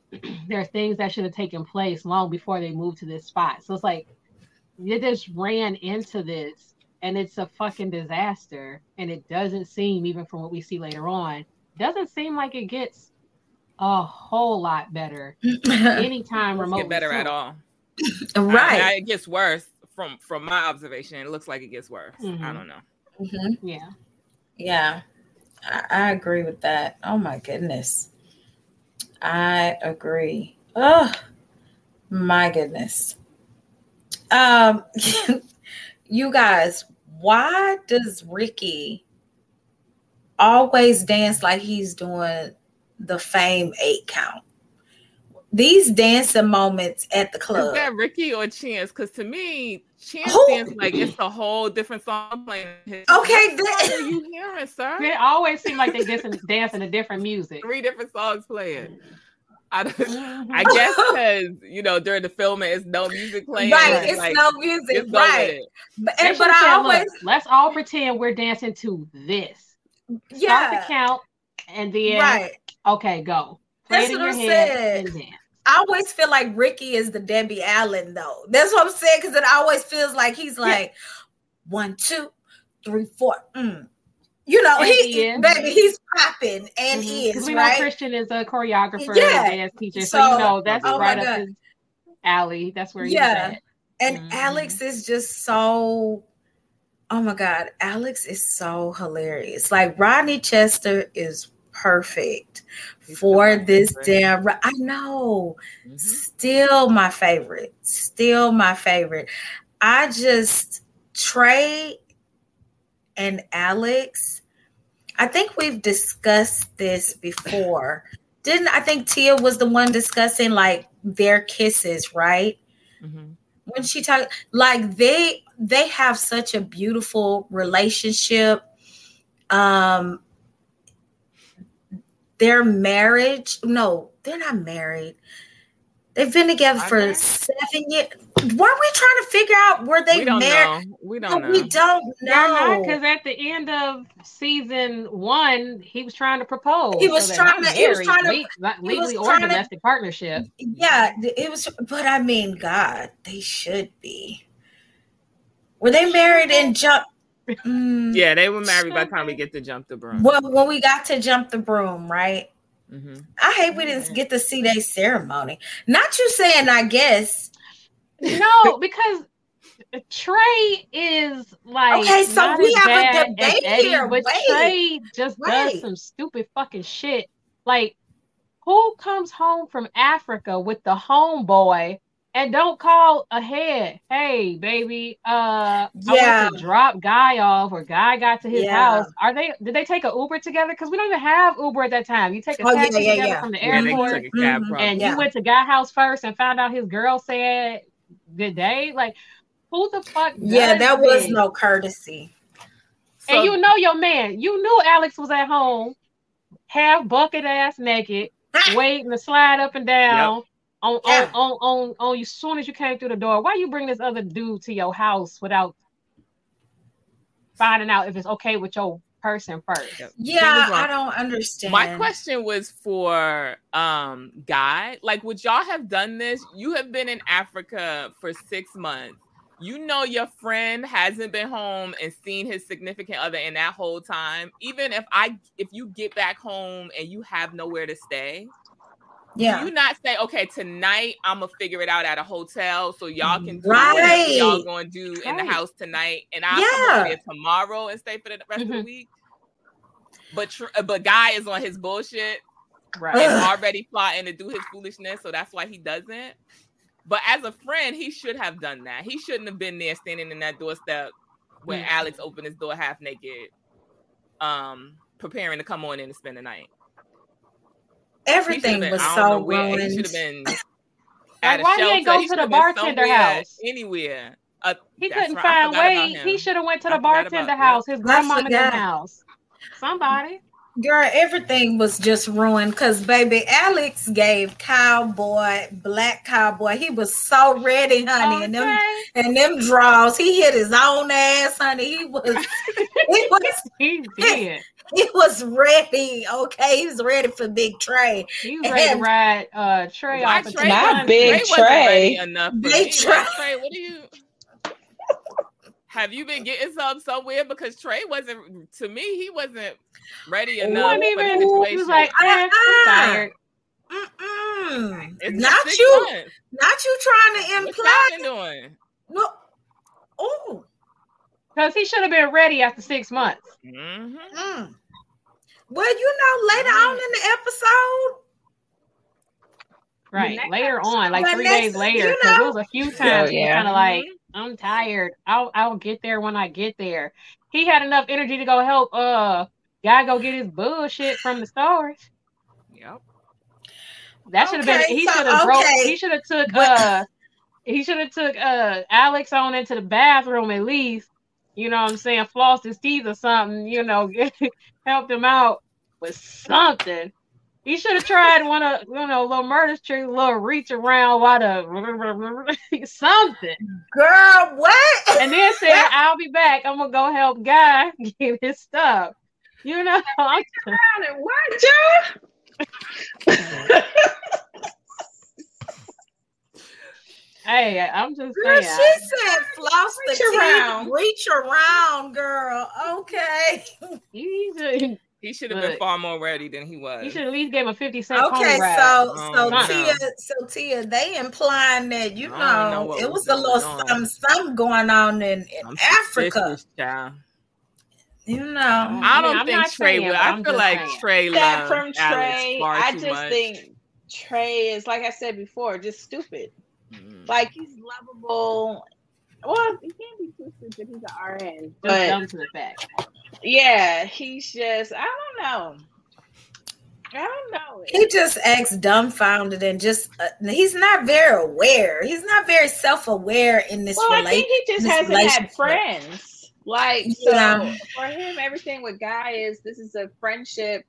There are things that should have taken place long before they moved to this spot. So it's like you just ran into this and it's a fucking disaster. And it doesn't seem, even from what we see later on, doesn't seem like it gets a whole lot better anytime remotely. Get better soon. At all. Right. I, I, it gets worse. From from my observation, it looks like it gets worse. Mm-hmm. I don't know. Mm-hmm. Yeah. Yeah. I, I agree with that. Oh, my goodness. I agree. Oh, my goodness. Um, you guys, why does Ricky always dance like he's doing the Fame eight count? These dancing moments at the club. Is that Ricky or Chance? Because to me, Chance Who? Dance like it's a whole different song playing. Okay, what are you hearing, sir? It always seems like they dancing to different music. Three different songs playing. I, I guess because, you know, during the filming, it's no music playing. Right, it's, it's like, no music, right. But, and, but I said, always... Look, let's all pretend we're dancing to this. Yeah. Start the count and then... Right. Okay, go. Play That's it in what your I'm head saying. And dance. I always feel like Ricky is the Debbie Allen, though. That's what I'm saying, because it always feels like he's like yeah. one, two, three, four. Mm. You know, he, he baby, he's popping and mm-hmm. is, we right? know Christian is a choreographer yeah. and a dance teacher, so, so you know that's oh right up his alley. That's where yeah. he's at. And mm-hmm. Alex is just so, oh my God, Alex is so hilarious. Like Rodney Chester is perfect he's for this damn, I know, mm-hmm. still my favorite, still my favorite. I just, Trey and Alex, I think we've discussed this before. Didn't, I think Tia was the one discussing like their kisses, right? Mm-hmm. When she talked, like they they have such a beautiful relationship. Um, their marriage, no, they're not married. They've been together okay. for seven years. Weren't we trying to figure out were they married? We don't know. We don't know. We don't know. Because at the end of season one, he was trying to propose. He was so trying to. He was trying to. Legally or domestic partnership. Yeah, it was. But I mean, God, they should be. Were they married in Jump? Mm, yeah, they were married by the time we get to Jump the Broom. Well, when we got to Jump the Broom, right? Mm-hmm. I hate we didn't get to see their ceremony. Not you saying, I guess. No, because Trey is like okay. So we have a debate Eddie, here, but wait, Trey just wait. does some stupid fucking shit. Like, who comes home from Africa with the homeboy and don't call ahead? Hey, baby, uh, yeah, I want to drop Guy off, or Guy got to his yeah. house. Are they? Did they take an Uber together? Because we don't even have Uber at that time. You take a oh, taxi yeah, yeah, together yeah. from the airport, yeah, mm-hmm. and yeah. you went to Guy's house first and found out his girl said good day. Like, who the fuck? Yeah, that was it? No courtesy. So, and you know your man. You knew Alex was at home, half bucket ass naked, waiting to slide up and down. Yep. On, yeah. on on on on you soon as you came through the door. Why you bring this other dude to your house without finding out if it's okay with your person first? Yeah, I don't understand. My question was for um Guy. Like, would y'all have done this? You have been in Africa for six months. You know your friend hasn't been home and seen his significant other in that whole time. Even if I if you get back home and you have nowhere to stay. Yeah. Do you not say, okay, tonight I'm gonna figure it out at a hotel so y'all can do right. whatever y'all gonna do right. in the house tonight, and I'll yeah. come over here tomorrow and stay for the rest mm-hmm. of the week. But tr- but Guy is on his bullshit, right? And already plotting to do his foolishness, so that's why he doesn't. But as a friend, he should have done that. He shouldn't have been there standing in that doorstep when mm-hmm. Alex opened his door half naked, um, preparing to come on in and spend the night. Everything was so ruined. He should have been. Like, why he ain't go to the bartender house? Anywhere. Uh, he couldn't right. find way. He should have went to the bartender house, his grandmama's house. Somebody. Girl, everything was just ruined because baby Alex gave cowboy, black cowboy. He was so ready, honey, okay. and them and them draws. He hit his own ass, honey. He was. He was. He did. He was ready, okay. He was ready for Big Trey. He was ready to ride uh, Trey off the Trey not Big Trey. Enough Big Trey. Trey, what do you have? You been getting some somewhere because Trey wasn't. To me, he wasn't ready enough. He wasn't even. He was like, I'm tired. Mm-mm. It's not you. Months. Not you trying to imply. What y'all been doing? No. Oh. Because he should have been ready after six months. Mm-hmm. Mm. Well, you know, later mm. on in the episode. Right, later on, like three days later. Because it was a few times yeah, yeah. kind of like, I'm tired. I'll I'll get there when I get there. He had enough energy to go help uh guy go get his bullshit from the storage. Yep. That should have okay, been he so, should have okay. broke he should have took uh he should have took uh Alex on into the bathroom at least. You know what I'm saying? Floss his teeth or something, you know, helped him out with something. He should have tried one of, you know, little murder trick, little reach around while the something. Girl, what? And then said, I'll be back. I'm going to go help Guy get his stuff. You know? I'm around and watch you. Hey, I'm just girl, saying. She said floss the teeth, around. Reach around, girl. Okay. Easy. He should have been far more ready than he was. He should at least gave a fifty cent Okay, so um, so no, Tia, no. so Tia, they implying that you know, know it was, was a little something, something going on in, in Africa. Suspicious, you know, I don't I mean, think Trey would. I feel like saying. Trey that from Trey. I just much. think Trey is, like I said before, just stupid. Mm. Like he's lovable. Well, he can't be too stupid. He's an R N, but dumb to the fact. Yeah, he's just, I don't know. I don't know. He just acts dumbfounded and just, uh, he's not very aware. He's not very self-aware in this relationship. Well, rela- I think he just hasn't had friends. Like, so yeah. For him, everything with Guy is, this is a friendship.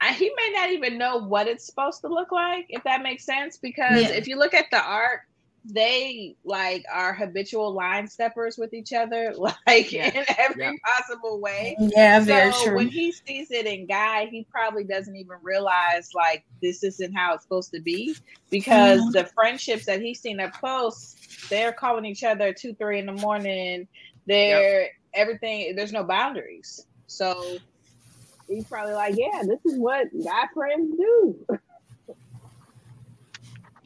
I, he may not even know what it's supposed to look like, if that makes sense. Because yeah. if you look at the arc, they like are habitual line steppers with each other, like yeah. in every yeah. possible way. Yeah, so very true. When he sees it in Guy, he probably doesn't even realize like this isn't how it's supposed to be, because mm-hmm. the friendships that he's seen up close, they're calling each other at two, three in the morning. They're yep. everything. There's no boundaries. So he's probably like, yeah, this is what guy friends do.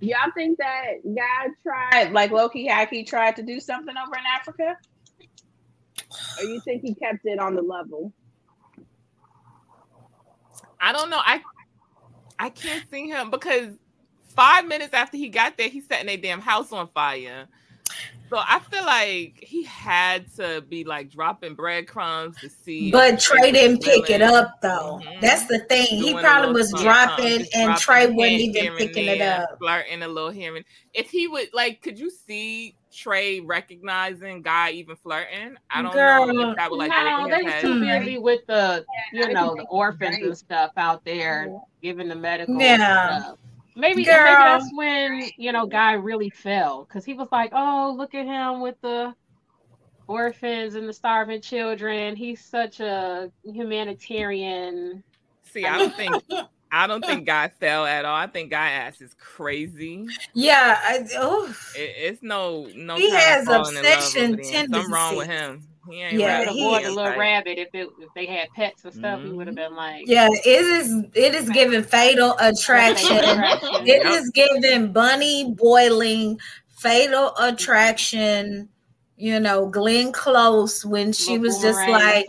Y'all think that guy tried, like low-key, high-key, tried to do something over in Africa? Or you think he kept it on the level? I don't know. I I can't see him because five minutes after he got there, he's setting their damn house on fire. So I feel like he had to be like dropping breadcrumbs to see. But Trey didn't pick it up though. Mm-hmm. That's the thing. Doing he probably was dropping and dropping Trey wasn't even picking it up. Flirting a little here and if he would like, could you see Trey recognizing Guy even flirting? I don't Girl, know if that would like. No, they're too busy with the you know the orphans and stuff out there yeah. giving the medical yeah. stuff. Maybe, maybe that's when, you know, Guy really fell. Because he was like, oh, look at him with the orphans and the starving children. He's such a humanitarian. See, I don't think I don't think Guy fell at all. I think Guy ass is crazy. Yeah. I, oh. it, it's no, no. He has obsession tendencies. Something wrong with him. He ain't yeah, he would have a little like, rabbit if it if they had pets and stuff. Mm-hmm. He would have been like, yeah, it is it is giving fatal attraction. It is giving bunny boiling fatal attraction. You know, Glenn Close when she was just like,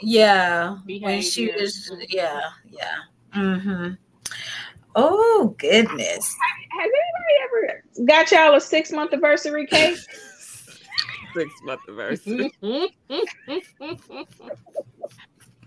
yeah, behavior. When she was, yeah, yeah. Mm-hmm. Oh goodness! Has anybody ever got y'all a six month anniversary cake? Six month anniversary.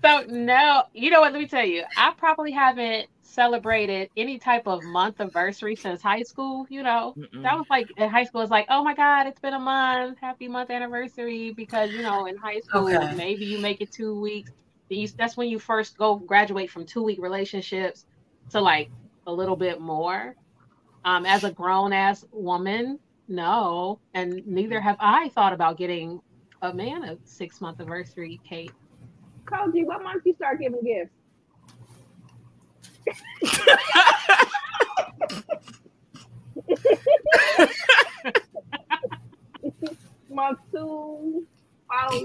So no, you know what? Let me tell you, I probably haven't celebrated any type of month anniversary since high school. You know, Mm-mm. that was like in high school. It's like, oh my God, it's been a month. Happy month anniversary! Because you know, in high school, okay. maybe you make it two weeks. That's when you first go graduate from two week relationships to like a little bit more. Um, as a grown ass woman. No, and neither have I thought about getting a man a six month anniversary cake. Kogi, what month you start giving gifts? Month two, oh. I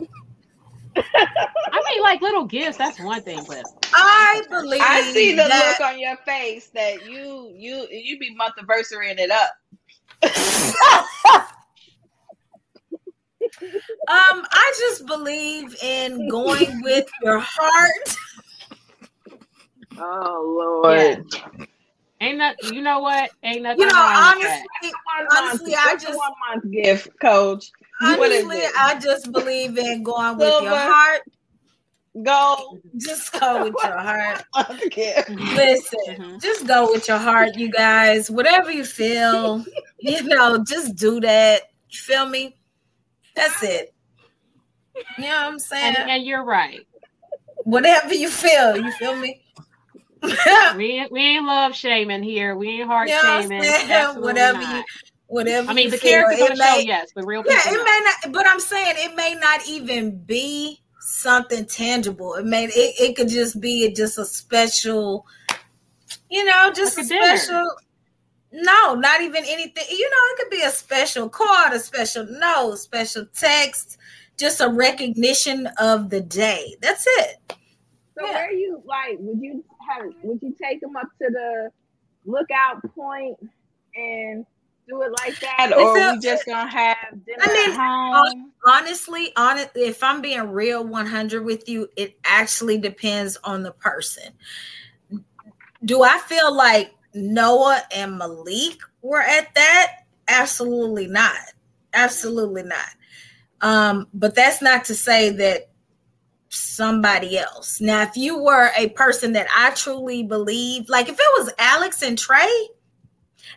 mean, like little gifts. That's one thing, but I believe I see the that... look on your face that you you you be month anniversarying it up. um, I just believe in going with your heart. Oh Lord! Yeah. Ain't that you know what? Ain't nothing. You know, honestly, honestly, I just one month gift, Coach. Honestly, I just believe in going with Silver. Your heart. Go, just go with your heart. Listen, mm-hmm. just go with your heart, you guys. Whatever you feel, you know, just do that. You feel me? That's it. You know what I'm saying? And, and you're right. Whatever you feel, you feel me? we, ain't, we ain't love shaming here. We ain't heart you know shaming. Absolutely whatever not. You whatever I mean, you the feel. Characters on the show, yes, but real people. Yeah, it not. May not, but I'm saying it may not even be something tangible. It may it, it could just be just a special You know, just like a, a special. No, not even anything. You know, it could be a special card, a special note, special text, just a recognition of the day. That's it. So yeah. Where you like? Would you have? Would you take them up to the lookout point and do it like that, or so, we just gonna have dinner I mean, at home? Honestly, honest. If I'm being real, one hundred with you, it actually depends on the person. Do I feel like Noah and Malik were at that? Absolutely not. Absolutely not. Um, but that's not to say that somebody else. Now, if you were a person that I truly believe, like if it was Alex and Trey,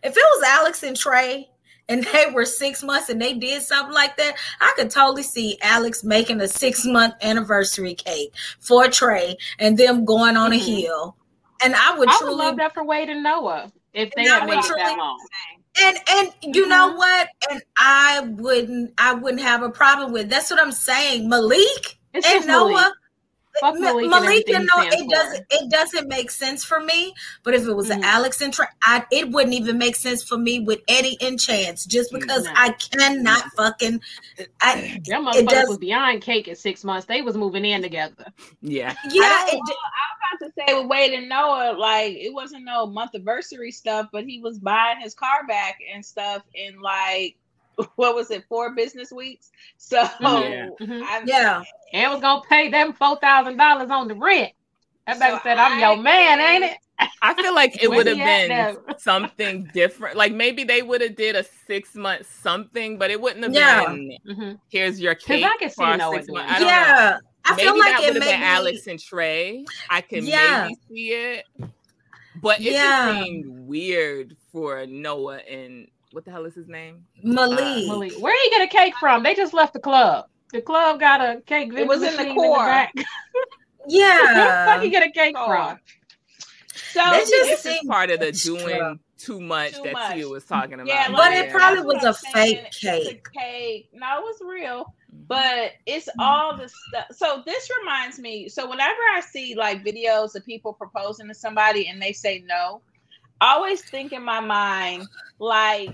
if it was Alex and Trey and they were six months and they did something like that, I could totally see Alex making a six month anniversary cake for Trey and them going on mm-hmm. a hill. And I would, I would truly love that for Wade and Noah if they had waited that long. And and you mm-hmm. know what? And I wouldn't I wouldn't have a problem with. That's what I'm saying. Malik it's and Noah. Malik, Malik and, and Noah. It doesn't it doesn't make sense for me. But if it was mm-hmm. Alex and Trey, I, it wouldn't even make sense for me with Eddie and Chance. Just because mm-hmm. I cannot mm-hmm. fucking. I, Them motherfuckers was beyond cake at six months. They was moving in together. Yeah. Yeah. I, it, well, I to say with Wade and Noah, like it wasn't no month anniversary stuff, but he was buying his car back and stuff in like what was it, four business weeks? So yeah, I, yeah. and was gonna pay them four thousand dollars on the rent. That so said, I'm I, your man, ain't it? I feel like it would have been something different. Like maybe they would have did a six month something, but it wouldn't have yeah. been. Mm-hmm. Here's your cake. I can see Noah doing. I don't yeah. know. I maybe feel like that would have been me... Alex and Trey. I can yeah. maybe see it, but it yeah. just seemed weird for Noah and what the hell is his name? Malik. Uh, Malik. Where did he get a cake from? They just left the club. The club got a cake. It was in the core. In the yeah. Where the fuck you get a cake oh. from? So this just is part of the doing true. too much too that much. Tia was talking about. Yeah, but it probably was a fake cake. A cake. No, it was real. But it's all the stuff. So this reminds me. So whenever I see like videos of people proposing to somebody and they say no, I always think in my mind, like,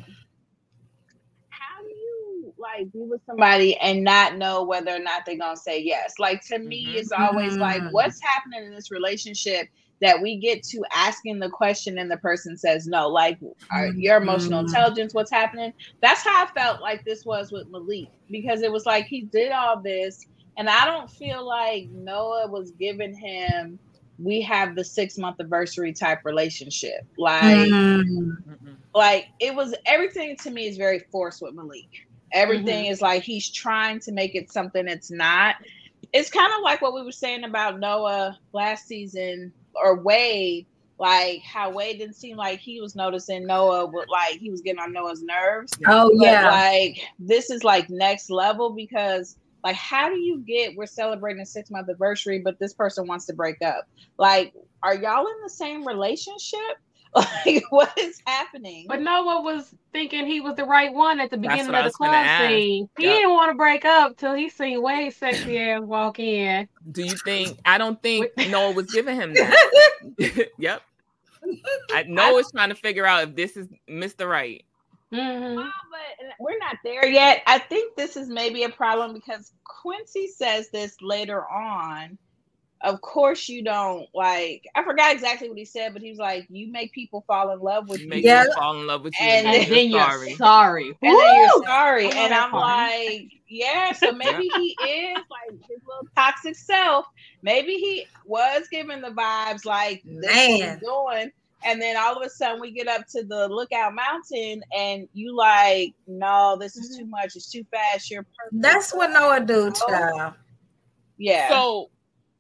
how do you like be with somebody and not know whether or not they're going to say yes? Like to me, mm-hmm. it's always like, what's happening in this relationship that we get to asking the question and the person says no, like our, your emotional mm-hmm. intelligence, what's happening? That's how I felt like this was with Malik, because it was like he did all this and I don't feel like Noah was giving him, we have the six month anniversary type relationship. Like, mm-hmm. like it was, everything to me is very forced with Malik. Everything mm-hmm. is like, he's trying to make it something it's not. It's kind of like what we were saying about Noah last season, or Wade, like how Wade didn't seem like he was noticing Noah, but like he was getting on Noah's nerves. Oh but yeah. Like this is like next level, because like how do you get, we're celebrating a six month anniversary, but this person wants to break up. Like, are y'all in the same relationship? Like what is happening? But Noah was thinking he was the right one at the beginning of the club scene. He yep. didn't want to break up till he seen Wade's sexy ass walk in. Do you think? I don't think Noah was giving him that. Yep. I, Noah's I, trying to figure out if this is Mister Right. Mm-hmm. Well, but we're not there yet. I think this is maybe a problem because Quincy says this later on. Of course you don't, like, I forgot exactly what he said, but he was like, you make people fall in love with you. Make yeah. them fall in love with you. And, and then you're sorry. sorry. And Woo! then you're sorry. And I'm like, yeah, so maybe he is, like, his little toxic self. Maybe he was giving the vibes, like, this is what he's doing. And then all of a sudden we get up to the lookout mountain and you like, no, this is too much. It's too fast. You're perfect. That's what Noah do, child. Yeah. So,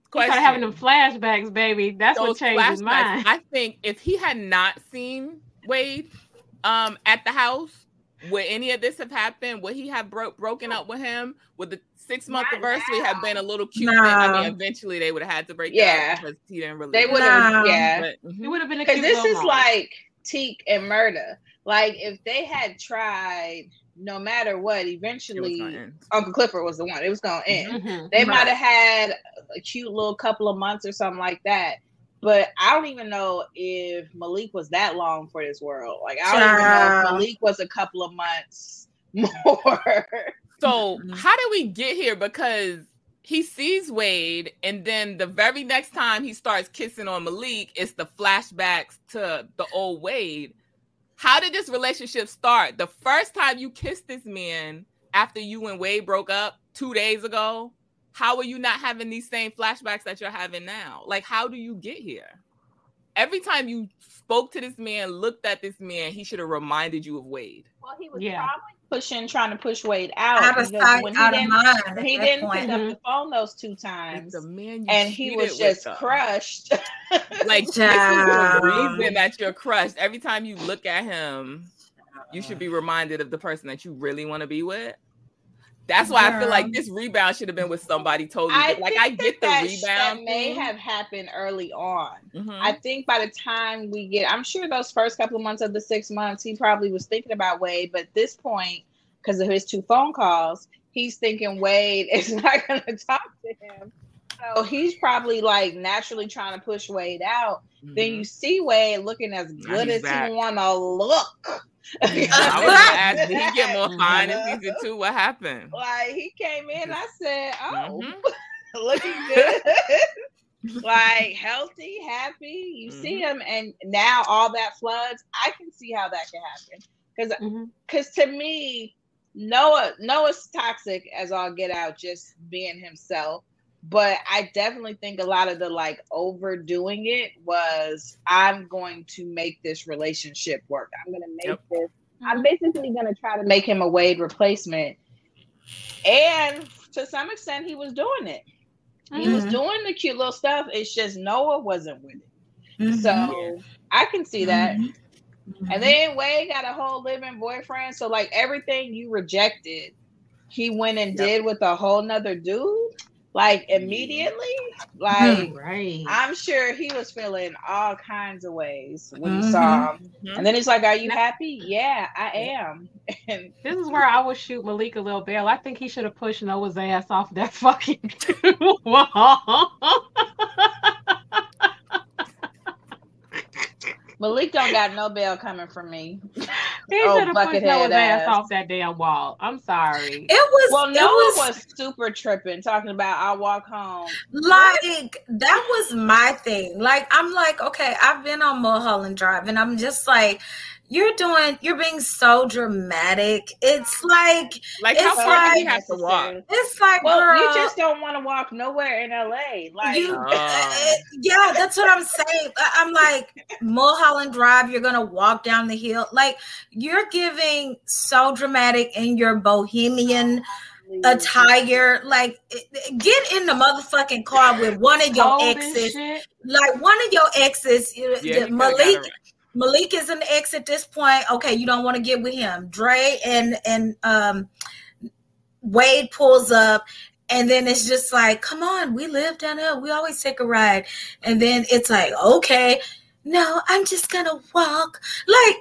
Question. He started having them flashbacks, baby. That's Those what changed his mind. I think if he had not seen Wade um, at the house, would any of this have happened? Would he have bro- broken up with him? Would the six-month anniversary have been a little cute? No. I mean, eventually they would have had to break yeah. up because he didn't really. They would have. No. Yeah, but, mm-hmm. it would have been a cute. Because this is like Teak and Murda. Like if they had tried. No matter what, eventually Uncle Clifford was the one. It was going to end. Mm-hmm. They right. might have had a cute little couple of months or something like that. But I don't even know if Malik was that long for this world. Like, I don't uh, even know if Malik was a couple of months more. So how did we get here? Because he sees Wade, and then the very next time he starts kissing on Malik, it's the flashbacks to the old Wade. How did this relationship start? The first time you kissed this man after you and Wade broke up two days ago, how are you not having these same flashbacks that you're having now? Like, how do you get here? Every time you spoke to this man, looked at this man, he should have reminded you of Wade. Well, he was yeah. probably pushing, trying to push Wade out. Out of sight, out of mind. He didn't pick up the phone those two times. The man you and he was just them. crushed. Like, this is the reason that you're crushed. Every time you look at him, you should be reminded of the person that you really want to be with. That's why I feel like this rebound should have been with somebody totally. I like I get that the rebound. That may have happened early on. Mm-hmm. I think by the time we get, I'm sure those first couple of months of the six months, he probably was thinking about Wade. But at this point, because of his two phone calls, he's thinking Wade is not going to talk to him. So he's probably like naturally trying to push Wade out. Mm-hmm. Then you see Wade looking as good as back. he want to look. I was gonna ask, did he get more fine in season two? What happened? Like, he came in, I said, oh, mm-hmm. looking good, like healthy, happy. You mm-hmm. see him, and now all that floods. I can see how that could happen because, because mm-hmm. to me, Noah, Noah's toxic as all get out, just being himself. But I definitely think a lot of the like overdoing it was, I'm going to make this relationship work. I'm going to make yep. this. I'm basically going to try to make him a Wade replacement. And to some extent, he was doing it. Mm-hmm. He was doing the cute little stuff. It's just Noah wasn't with it. Mm-hmm. So I can see that. Mm-hmm. And then Wade got a whole living boyfriend. So like everything you rejected, he went and yep. did with a whole nother dude. Like, immediately, like, right. I'm sure he was feeling all kinds of ways when mm-hmm. you saw him. Mm-hmm. And then he's like, are you happy? Yeah, I am. And this is where I would shoot Malik a little bail. I think he should have pushed Noah's ass off that fucking wall. Malik don't got no bail coming from me. They oh, should have pushed Noah's ass. ass off that damn wall. I'm sorry. It was well, it Noah was, was super tripping, talking about I walk home. Like, that was my thing. Like, I'm like, okay, I've been on Mulholland Drive, and I'm just like, you're doing, you're being so dramatic. It's like, like it's how far like, do you have to walk? It's like, well, girl, you just don't want to walk nowhere in L A. Like, you, uh. yeah, that's what I'm saying. I'm like, Mulholland Drive, you're gonna walk down the hill. Like, you're giving so dramatic in your bohemian attire. Like, get in the motherfucking car with one of your exes. Like, one of your exes, yeah, you Malik. Malik is an ex at this point. Okay, you don't want to get with him. Dre and and um, Wade pulls up, and then it's just like, come on, we live down here. We always take a ride. And then it's like, okay, no, I'm just gonna walk. Like,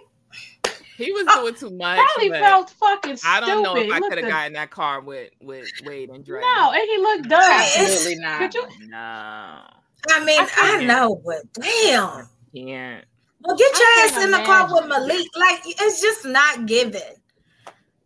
he was doing uh, too much. Probably felt fucking stupid. I don't know if I could have gotten that car with, with Wade and Dre. No, and he looked dumb. Absolutely not. Could you? No. I mean, I, I know, but damn. Yeah. Well, get your ass in the car with Malik. Like, it's just not given.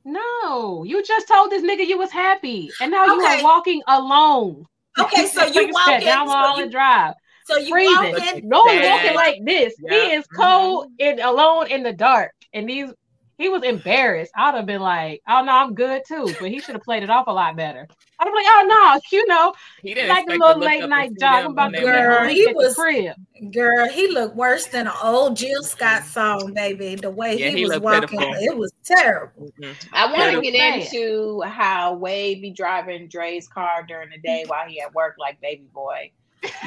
No, you just told this nigga you was happy, and now okay. you are walking alone. Okay, so you like walking down Mulholland Drive. So you freezing. Walking. No one walking like this. Yeah. He is cold mm-hmm. and alone in the dark. And these, he was embarrassed. I'd have been like, oh no, I'm good too. But he should have played it off a lot better. I'd be like, oh no, you know, he didn't like a little late night job. I'm about girl, he was crib. Girl, he looked worse than an old Jill Scott song, baby. The way yeah, he, he was walking, pitiful. It was terrible. Mm-hmm. I want to get man. into how Wade be driving Dre's car during the day while he at work, like baby boy,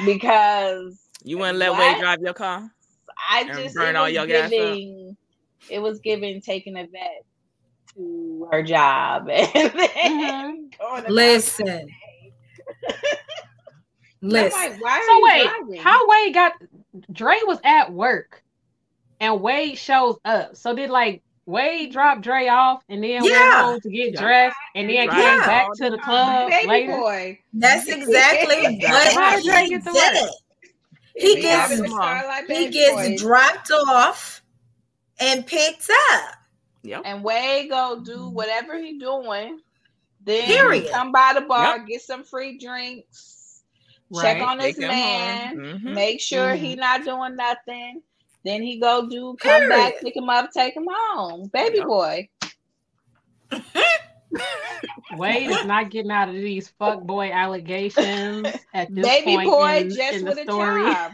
because you wouldn't let Wade drive your car. I just burn all your giving, gas. Up? It was giving taking a vet. To her job. And then mm-hmm. Listen. Listen. Like, why so wait, how Wade got Dre was at work and Wade shows up. So did like Wade drop Dre off and then yeah. went home to get dressed and then yeah. came back to the club. Baby later. Boy. That's exactly what Dre did. He gets he gets dropped off and picked up. Yep. And Wade go do whatever he doing. Then Period. come by the bar, yep. get some free drinks, right. check on his Take man, mm-hmm. make sure mm-hmm. he not doing nothing. Then he go do, come Period. back, pick him up, take him home. Baby yep. boy. Wade is not getting out of these fuckboy allegations at this Baby point boy in, just in with the story. A job.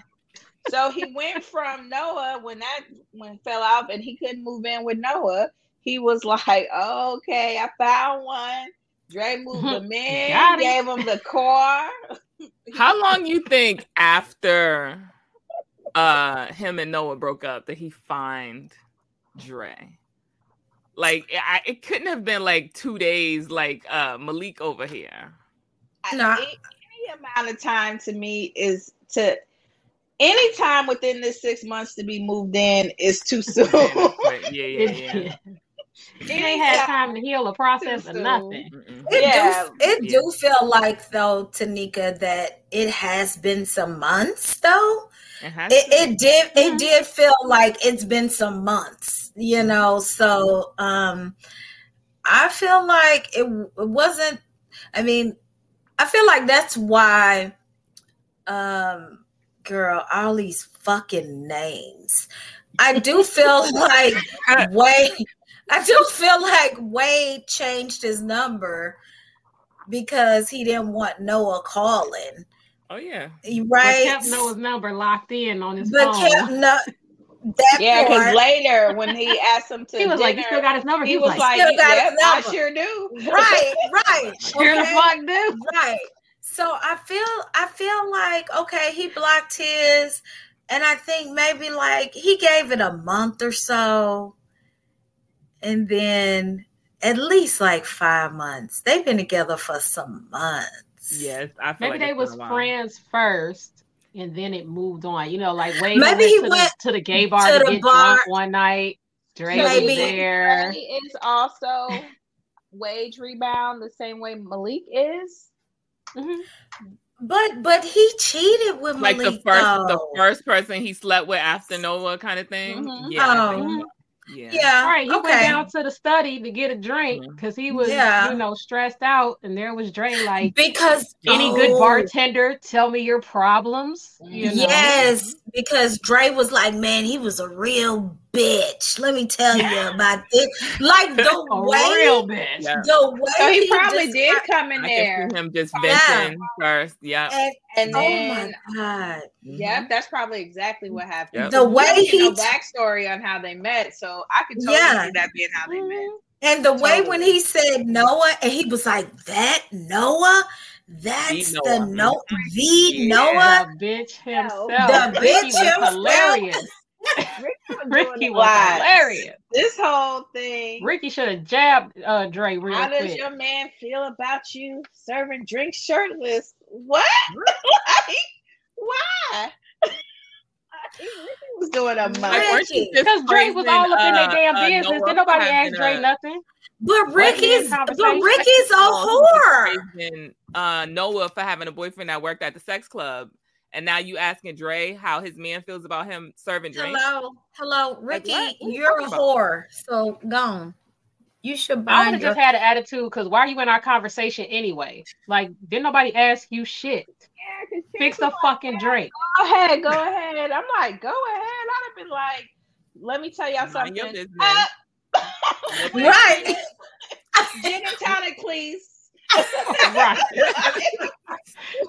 So he went from Noah when that when fell off and he couldn't move in with Noah. He was like, oh, okay, I found one. Dre moved him in, Got gave it. him the car. How long you think after uh, him and Noah broke up that he find Dre? Like, I, it couldn't have been like two days, like uh, Malik over here. No. Any, any amount of time to me is to any time within this six months to be moved in is too soon. yeah, yeah, yeah. It ain't had time to heal the process or nothing. Mm-mm. It yeah. do, it yeah. do feel like though, Tanika, that it has been some months though. It, it, it did. It mm-hmm. did feel like it's been some months, you know. So um, I feel like it, it wasn't. I mean, I feel like that's why, um, girl, all these fucking names. I do feel like Wade. I do feel like Wade changed his number because he didn't want Noah calling. Oh yeah, right. But kept Noah's number locked in on his but phone. Kept no, that yeah, because later when he asked him to, he was dinner, like, "You still got his number." He, he was like, like got yep, "I sure do." Right, right. Sure okay. the fuck do. Right. So I feel, I feel like okay, he blocked his, and I think maybe like he gave it a month or so, and then at least like five months. They've been together for some months. Yes, I feel maybe like they was friends first, and then it moved on. You know, like Wade maybe went he to went the, to the gay bar to, to get bar. drunk one night. Dre maybe. was there. He is also Wage rebound the same way Malik is. Mm-hmm. But but he cheated with like Malik. Like the first though. the first person he slept with after Noah kind of thing. Mm-hmm. Yeah. Oh. Yeah. yeah. Right. He okay. went down to the study to get a drink because he was, yeah. you know, stressed out. And there was Dre like, because any oh. good bartender, tell me your problems. You know? Yes. Because Dre was like, man, he was a real bitch. Let me tell you about this. Like the a way. real bitch. Yeah. The way so he, he probably just, did come in I there. Can see him just venting yeah. first. Yeah. And, and then, oh my God. Yeah, that's probably exactly what happened. Yep. The way you he know, backstory on how they met, so I could totally yeah. see that being how they met. And the totally. way when he said Noah, and he was like, "That Noah, that's the, the Noah, the yeah. Noah, the bitch himself, the bitch Ricky himself." Was hilarious. Ricky, Ricky was lies. hilarious. This whole thing. Ricky should have jabbed uh, Dre real How quick. Does your man feel about you serving drinks shirtless? What? Like, why? He was doing a much because Dre was all up in uh, their damn uh, business. Noah Did nobody ask Dre a, nothing? But Ricky's, but Ricky's a whore. Uh, Noah for having a boyfriend that worked at the sex club, and now you asking Dre how his man feels about him serving drinks. Hello, hello, Ricky, like, you're a whore. So gone. You should buy. I would have your- just had an attitude because why are you in our conversation anyway? Like, didn't nobody ask you shit? Yeah, Fix a fucking ahead. drink. Go ahead, go ahead. I'm like, go ahead. I'd have been like, let me tell y'all Mind something. Your business. Uh, right. Gin and tonic, please. Right.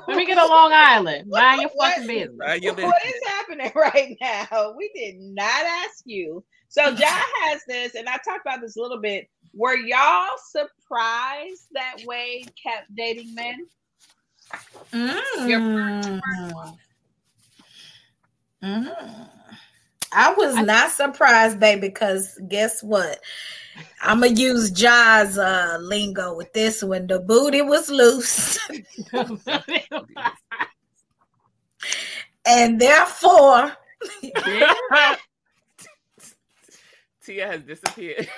Let me get a Long Island. Mind your fucking business. Mind your business. What is happening right now? We did not ask you. So Jaa has this, and I talked about this a little bit. Were y'all surprised that Wade kept dating men? Mm. Your first, first one. Mm. I was I, not surprised, baby, because guess what? I'm going to use Jaa's uh, lingo with this one. The booty was loose. And therefore... Tia has disappeared.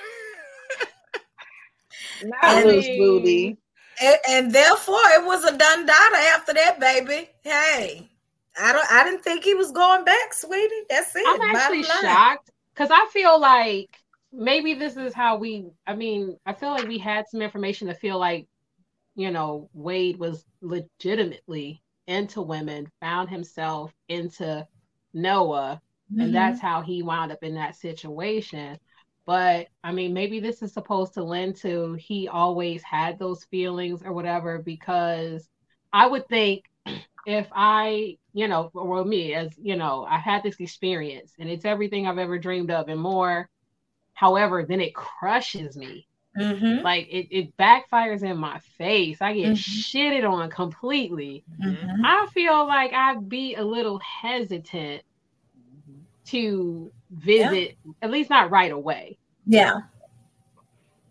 Not loose booty. And, and therefore, it was a done daughter after that, baby. Hey, I don't. I didn't think he was going back, sweetie. That's it. I'm actually shocked because I feel like maybe this is how we. I mean, I feel like we had some information to feel like, you know, Wade was legitimately into women, found himself into Noah, mm-hmm. and that's how he wound up in that situation. But I mean, maybe this is supposed to lend to he always had those feelings or whatever, because I would think if I, you know, well, me as, you know, I had this experience and it's everything I've ever dreamed of and more. However, then it crushes me. Mm-hmm. Like it, it backfires in my face. I get mm-hmm. shitted on completely. Mm-hmm. I feel like I'd be a little hesitant to visit, yeah. at least not right away. Yeah.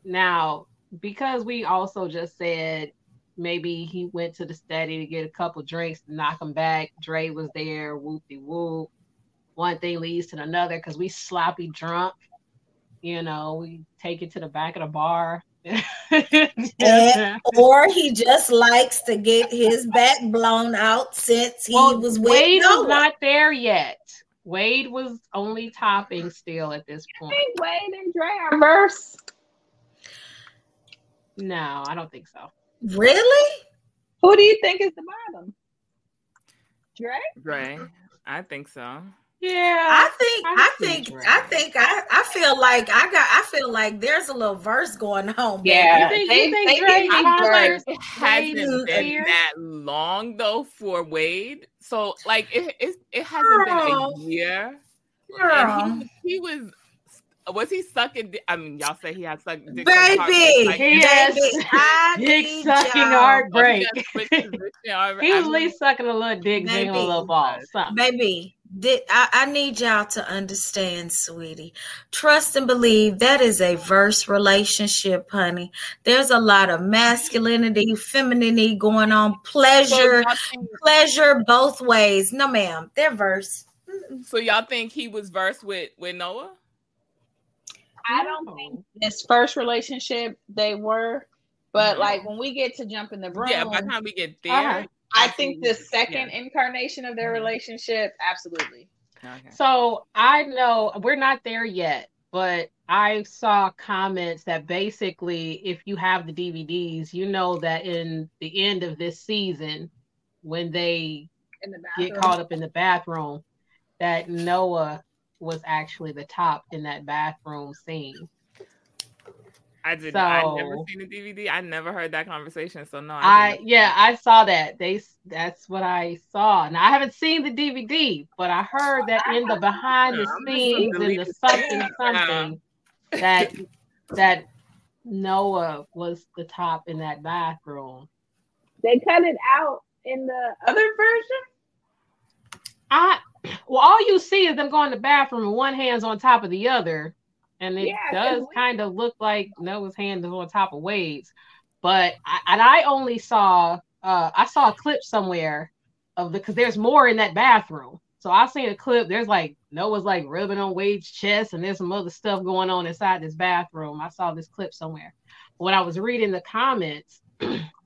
Now, because we also just said maybe he went to the study to get a couple drinks to knock him back. Dre was there, whoop-de-whoop. One thing leads to another because we sloppy drunk. You know, we take it to the back of the bar. and, or he just likes to get his back blown out since he well, was with Wade Noah. Was not there yet. Wade was only topping still at this point. I think Wade and Dre are verse. No, I don't think so. Really? Who do you think is the bottom? Dre? Dre. I think so. Yeah, I think I, I think right. I think I, I feel like I got I feel like there's a little verse going on. Baby. Yeah, you think, they, you think they, Drake Drake Drake hasn't been that long though for Wade, so like it it, it hasn't Girl. been a year. And he, he was was he sucking? Di- I mean, y'all say he had sucked dick. Baby, like, he has dick sucking heartbreak. He at least sucking a little dick, baby, a little ball, something. Baby. Did, I, I need y'all to understand, sweetie. Trust and believe, that is a verse relationship, honey. There's a lot of masculinity, femininity going on, pleasure, so pleasure both ways. No, ma'am, they're verse. So y'all think he was verse with, with Noah? I don't think this first relationship they were, but mm-hmm. like when we get to jump in the room. Yeah, by the time we get there. Uh-huh. I think the second yeah. incarnation of their relationship, absolutely. Okay. So I know we're not there yet, but I saw comments that basically, if you have the D V Ds, you know that in the end of this season, when they in the get caught up in the bathroom, that Noah was actually the top in that bathroom scene. I did. So, I never seen the D V D. I never heard that conversation. So no. I, I yeah, I saw that. They that's what I saw. Now I haven't seen the D V D, but I heard that in the behind the scenes and the something something that that Noah was the top in that bathroom. They cut it out in the other version. I well, all you see is them going to the bathroom and one hand's on top of the other. And it yeah, does kind of look like Noah's hand is on top of Wade's, but I, and I only saw uh, I saw a clip somewhere of the because there's more in that bathroom. So I seen a clip. There's like Noah's like rubbing on Wade's chest, and there's some other stuff going on inside this bathroom. I saw this clip somewhere. When I was reading the comments,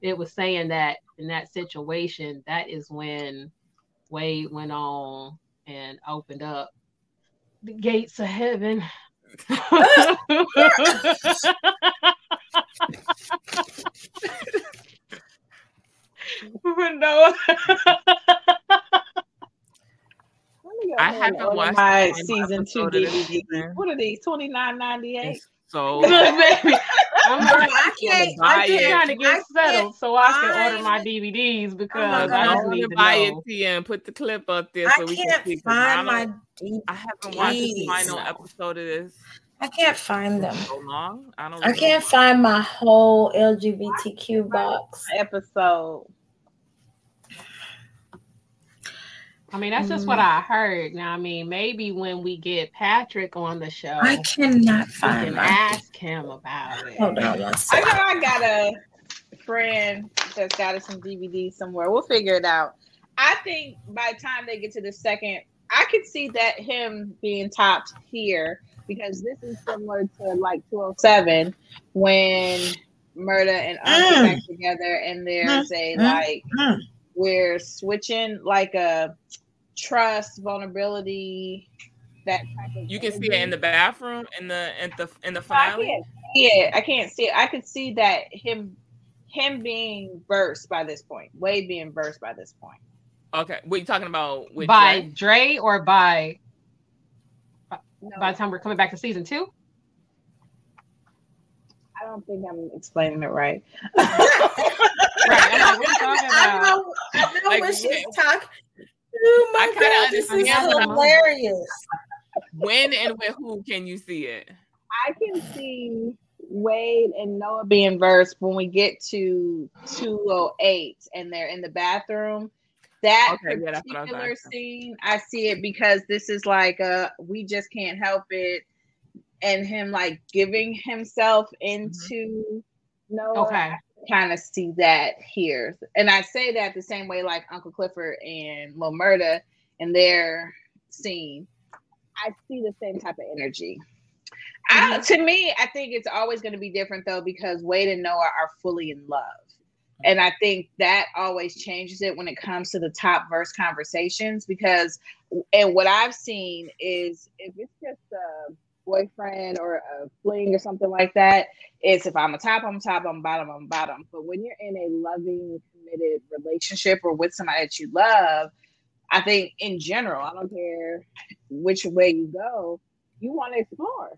it was saying that in that situation, that is when Wade went on and opened up the gates of heaven. No. I haven't watched my season two D V D. What are these? twenty-nine ninety-eight So look, baby, I'm trying, I can't, I'm trying to get settled so I can order my D V Ds because oh my I don't need to buy it Tia, and put the clip up there so I we can't can find my D V Ds. I haven't watched the final episode of this. I can't find them. So long. I don't. Really I can't know. find my whole L G B T Q box episode. I mean, that's just what I heard. Now, I mean, maybe when we get Patrick on the show, I cannot find. We can ask him about it. Hold on, let's see. I know I got a friend that's got us some D V Ds somewhere. We'll figure it out. I think by the time they get to the second, I could see that him being topped here because this is similar to like two oh seven when Murda and Uncle mm. back together and they're mm. saying mm. like. Mm. We're switching like a trust, vulnerability, that type of you can energy. See it in the bathroom in the in the in the finale. Yeah, I can't see it. I could see that him him being burst by this point. Wade being burst by this point. Okay, what are you talking about? With by Dre, Dre or by by, no. by the time we're coming back to season two? I don't think I'm explaining it right. right. I know what she's talking. Oh my I God, this is hilarious. When and with who can you see it? I can see Wade and Noah being versed when we get to two oh eight and they're in the bathroom. That okay, particular yeah, scene, I see it because this is like a we just can't help it. And him like giving himself into mm-hmm. Noah, okay. Kind of see that here, and I say that the same way like Uncle Clifford and Lil Murda in their scene. I see the same type of energy. Mm-hmm. I, to me, I think it's always going to be different though because Wade and Noah are fully in love, and I think that always changes it when it comes to the top verse conversations because, and what I've seen is if it's just a uh, boyfriend or a fling or something like that, it's if I'm a top, I'm top, I'm bottom, I'm bottom. But when you're in a loving, committed relationship or with somebody that you love, I think in general, I don't care which way you go, you want to explore.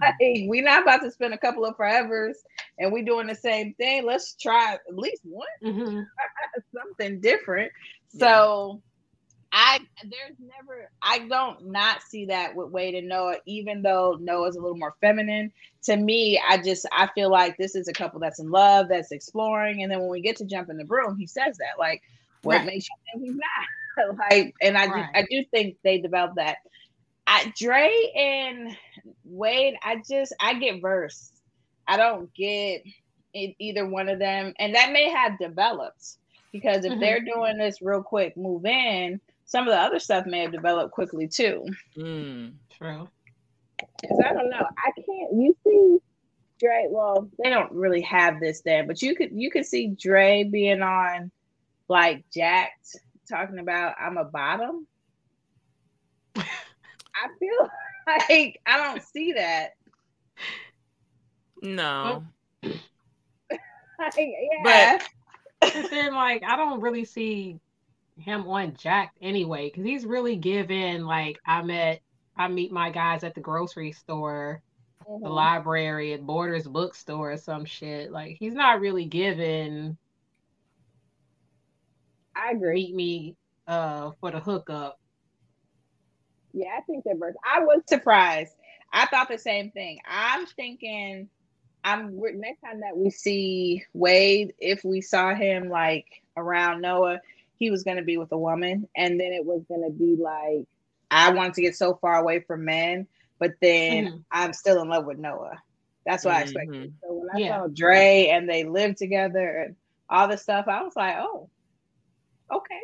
Like, we're not about to spend a couple of forevers and we're doing the same thing. Let's try at least one, mm-hmm. something different. Yeah. So I there's never I don't not see that with Wade and Noah, even though Noah's a little more feminine. To me, I just I feel like this is a couple that's in love, that's exploring. And then when we get to Jump in the Broom, he says that. Like, what right. makes you think he's not? Like, and I right. do, I do think they developed that. I Dre and Wade, I just I get versed. I don't get it, either one of them, and that may have developed because if mm-hmm. they're doing this real quick, move in. Some of the other stuff may have developed quickly too. Mm, true. Because I don't know. I can't. You see, Dre. Well, they don't really have this there, but you could you could see Dre being on, like Jacked, talking about I'm a bottom. I feel like I don't see that. No. Like, yeah. But, but then, like, I don't really see him on Jack anyway because he's really given like I met I meet my guys at the grocery store, mm-hmm. the library, at Borders bookstore or some shit. Like he's not really given I agree meet me uh for the hookup. Yeah, I think that verse I was surprised. I thought the same thing. I'm thinking I'm next time that we see Wade, if we saw him like around Noah, he was going to be with a woman, and then it was going to be like, I wanted to get so far away from men, but then mm-hmm. I'm still in love with Noah. That's what mm-hmm. I expected. So when I yeah. saw Dre and they lived together and all this stuff, I was like, oh, okay.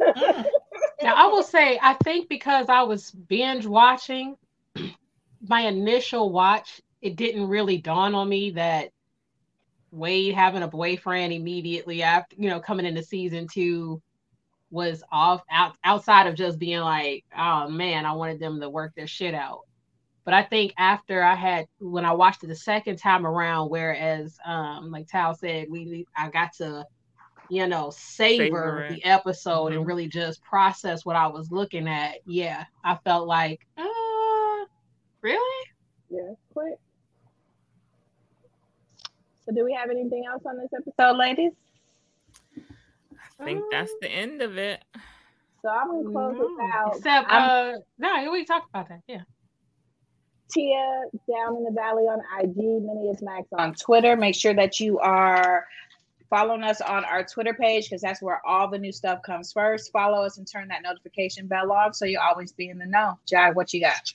Mm. Now, I will say, I think because I was binge watching, my initial watch, it didn't really dawn on me that Wade having a boyfriend immediately after, you know, coming into season two was off out, outside of just being like, oh man, I wanted them to work their shit out. But I think after I had, when I watched it the second time around, whereas um, like Tal said, we I got to, you know, savor, savor the episode mm-hmm. and really just process what I was looking at. Yeah, I felt like, uh, really? Yeah, quick. So do we have anything else on this episode, ladies? I think um, that's the end of it. So I'm going to close no. this out. Except, uh, no, we talked about that, yeah. Tia, Down in the Valley on I G, Minnie is Max on Twitter. Make sure that you are following us on our Twitter page because that's where all the new stuff comes first. Follow us and turn that notification bell on so you'll always be in the know. Jai, what you got?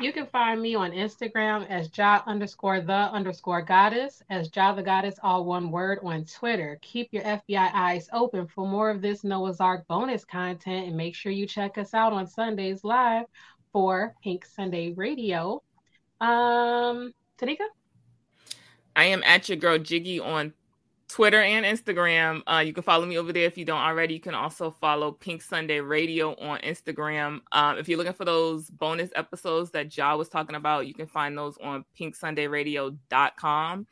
You can find me on Instagram as Jaa underscore the underscore goddess, as Jaa the goddess, all one word on Twitter. Keep your F B I eyes open for more of this Noah's Ark bonus content and make sure you check us out on Sundays live for Pink Sunday Radio. Um, Tanika? I am at your girl Jiggy on Twitter and Instagram. Uh, you can follow me over there if you don't already. You can also follow Pink Sunday Radio on Instagram. Um, if you're looking for those bonus episodes that Jaa was talking about, you can find those on pink sunday radio dot com.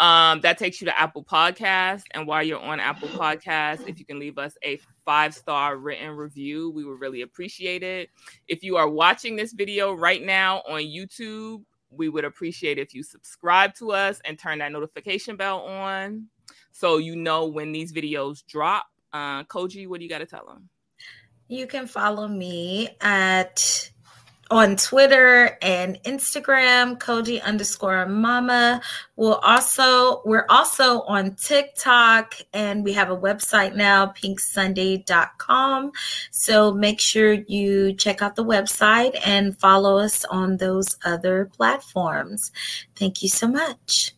Um, that takes you to Apple Podcasts. And while you're on Apple Podcasts, if you can leave us a five-star written review, we would really appreciate it. If you are watching this video right now on YouTube, we would appreciate if you subscribe to us and turn that notification bell on, so you know when these videos drop. Uh, Kogi, what do you got to tell them? You can follow me at on Twitter and Instagram, Kogi underscore Mama. We'll also we're also on TikTok, and we have a website now, pink sunday dot com. So make sure you check out the website and follow us on those other platforms. Thank you so much.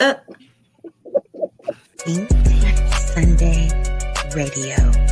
Uh. Pink Sunday Radio.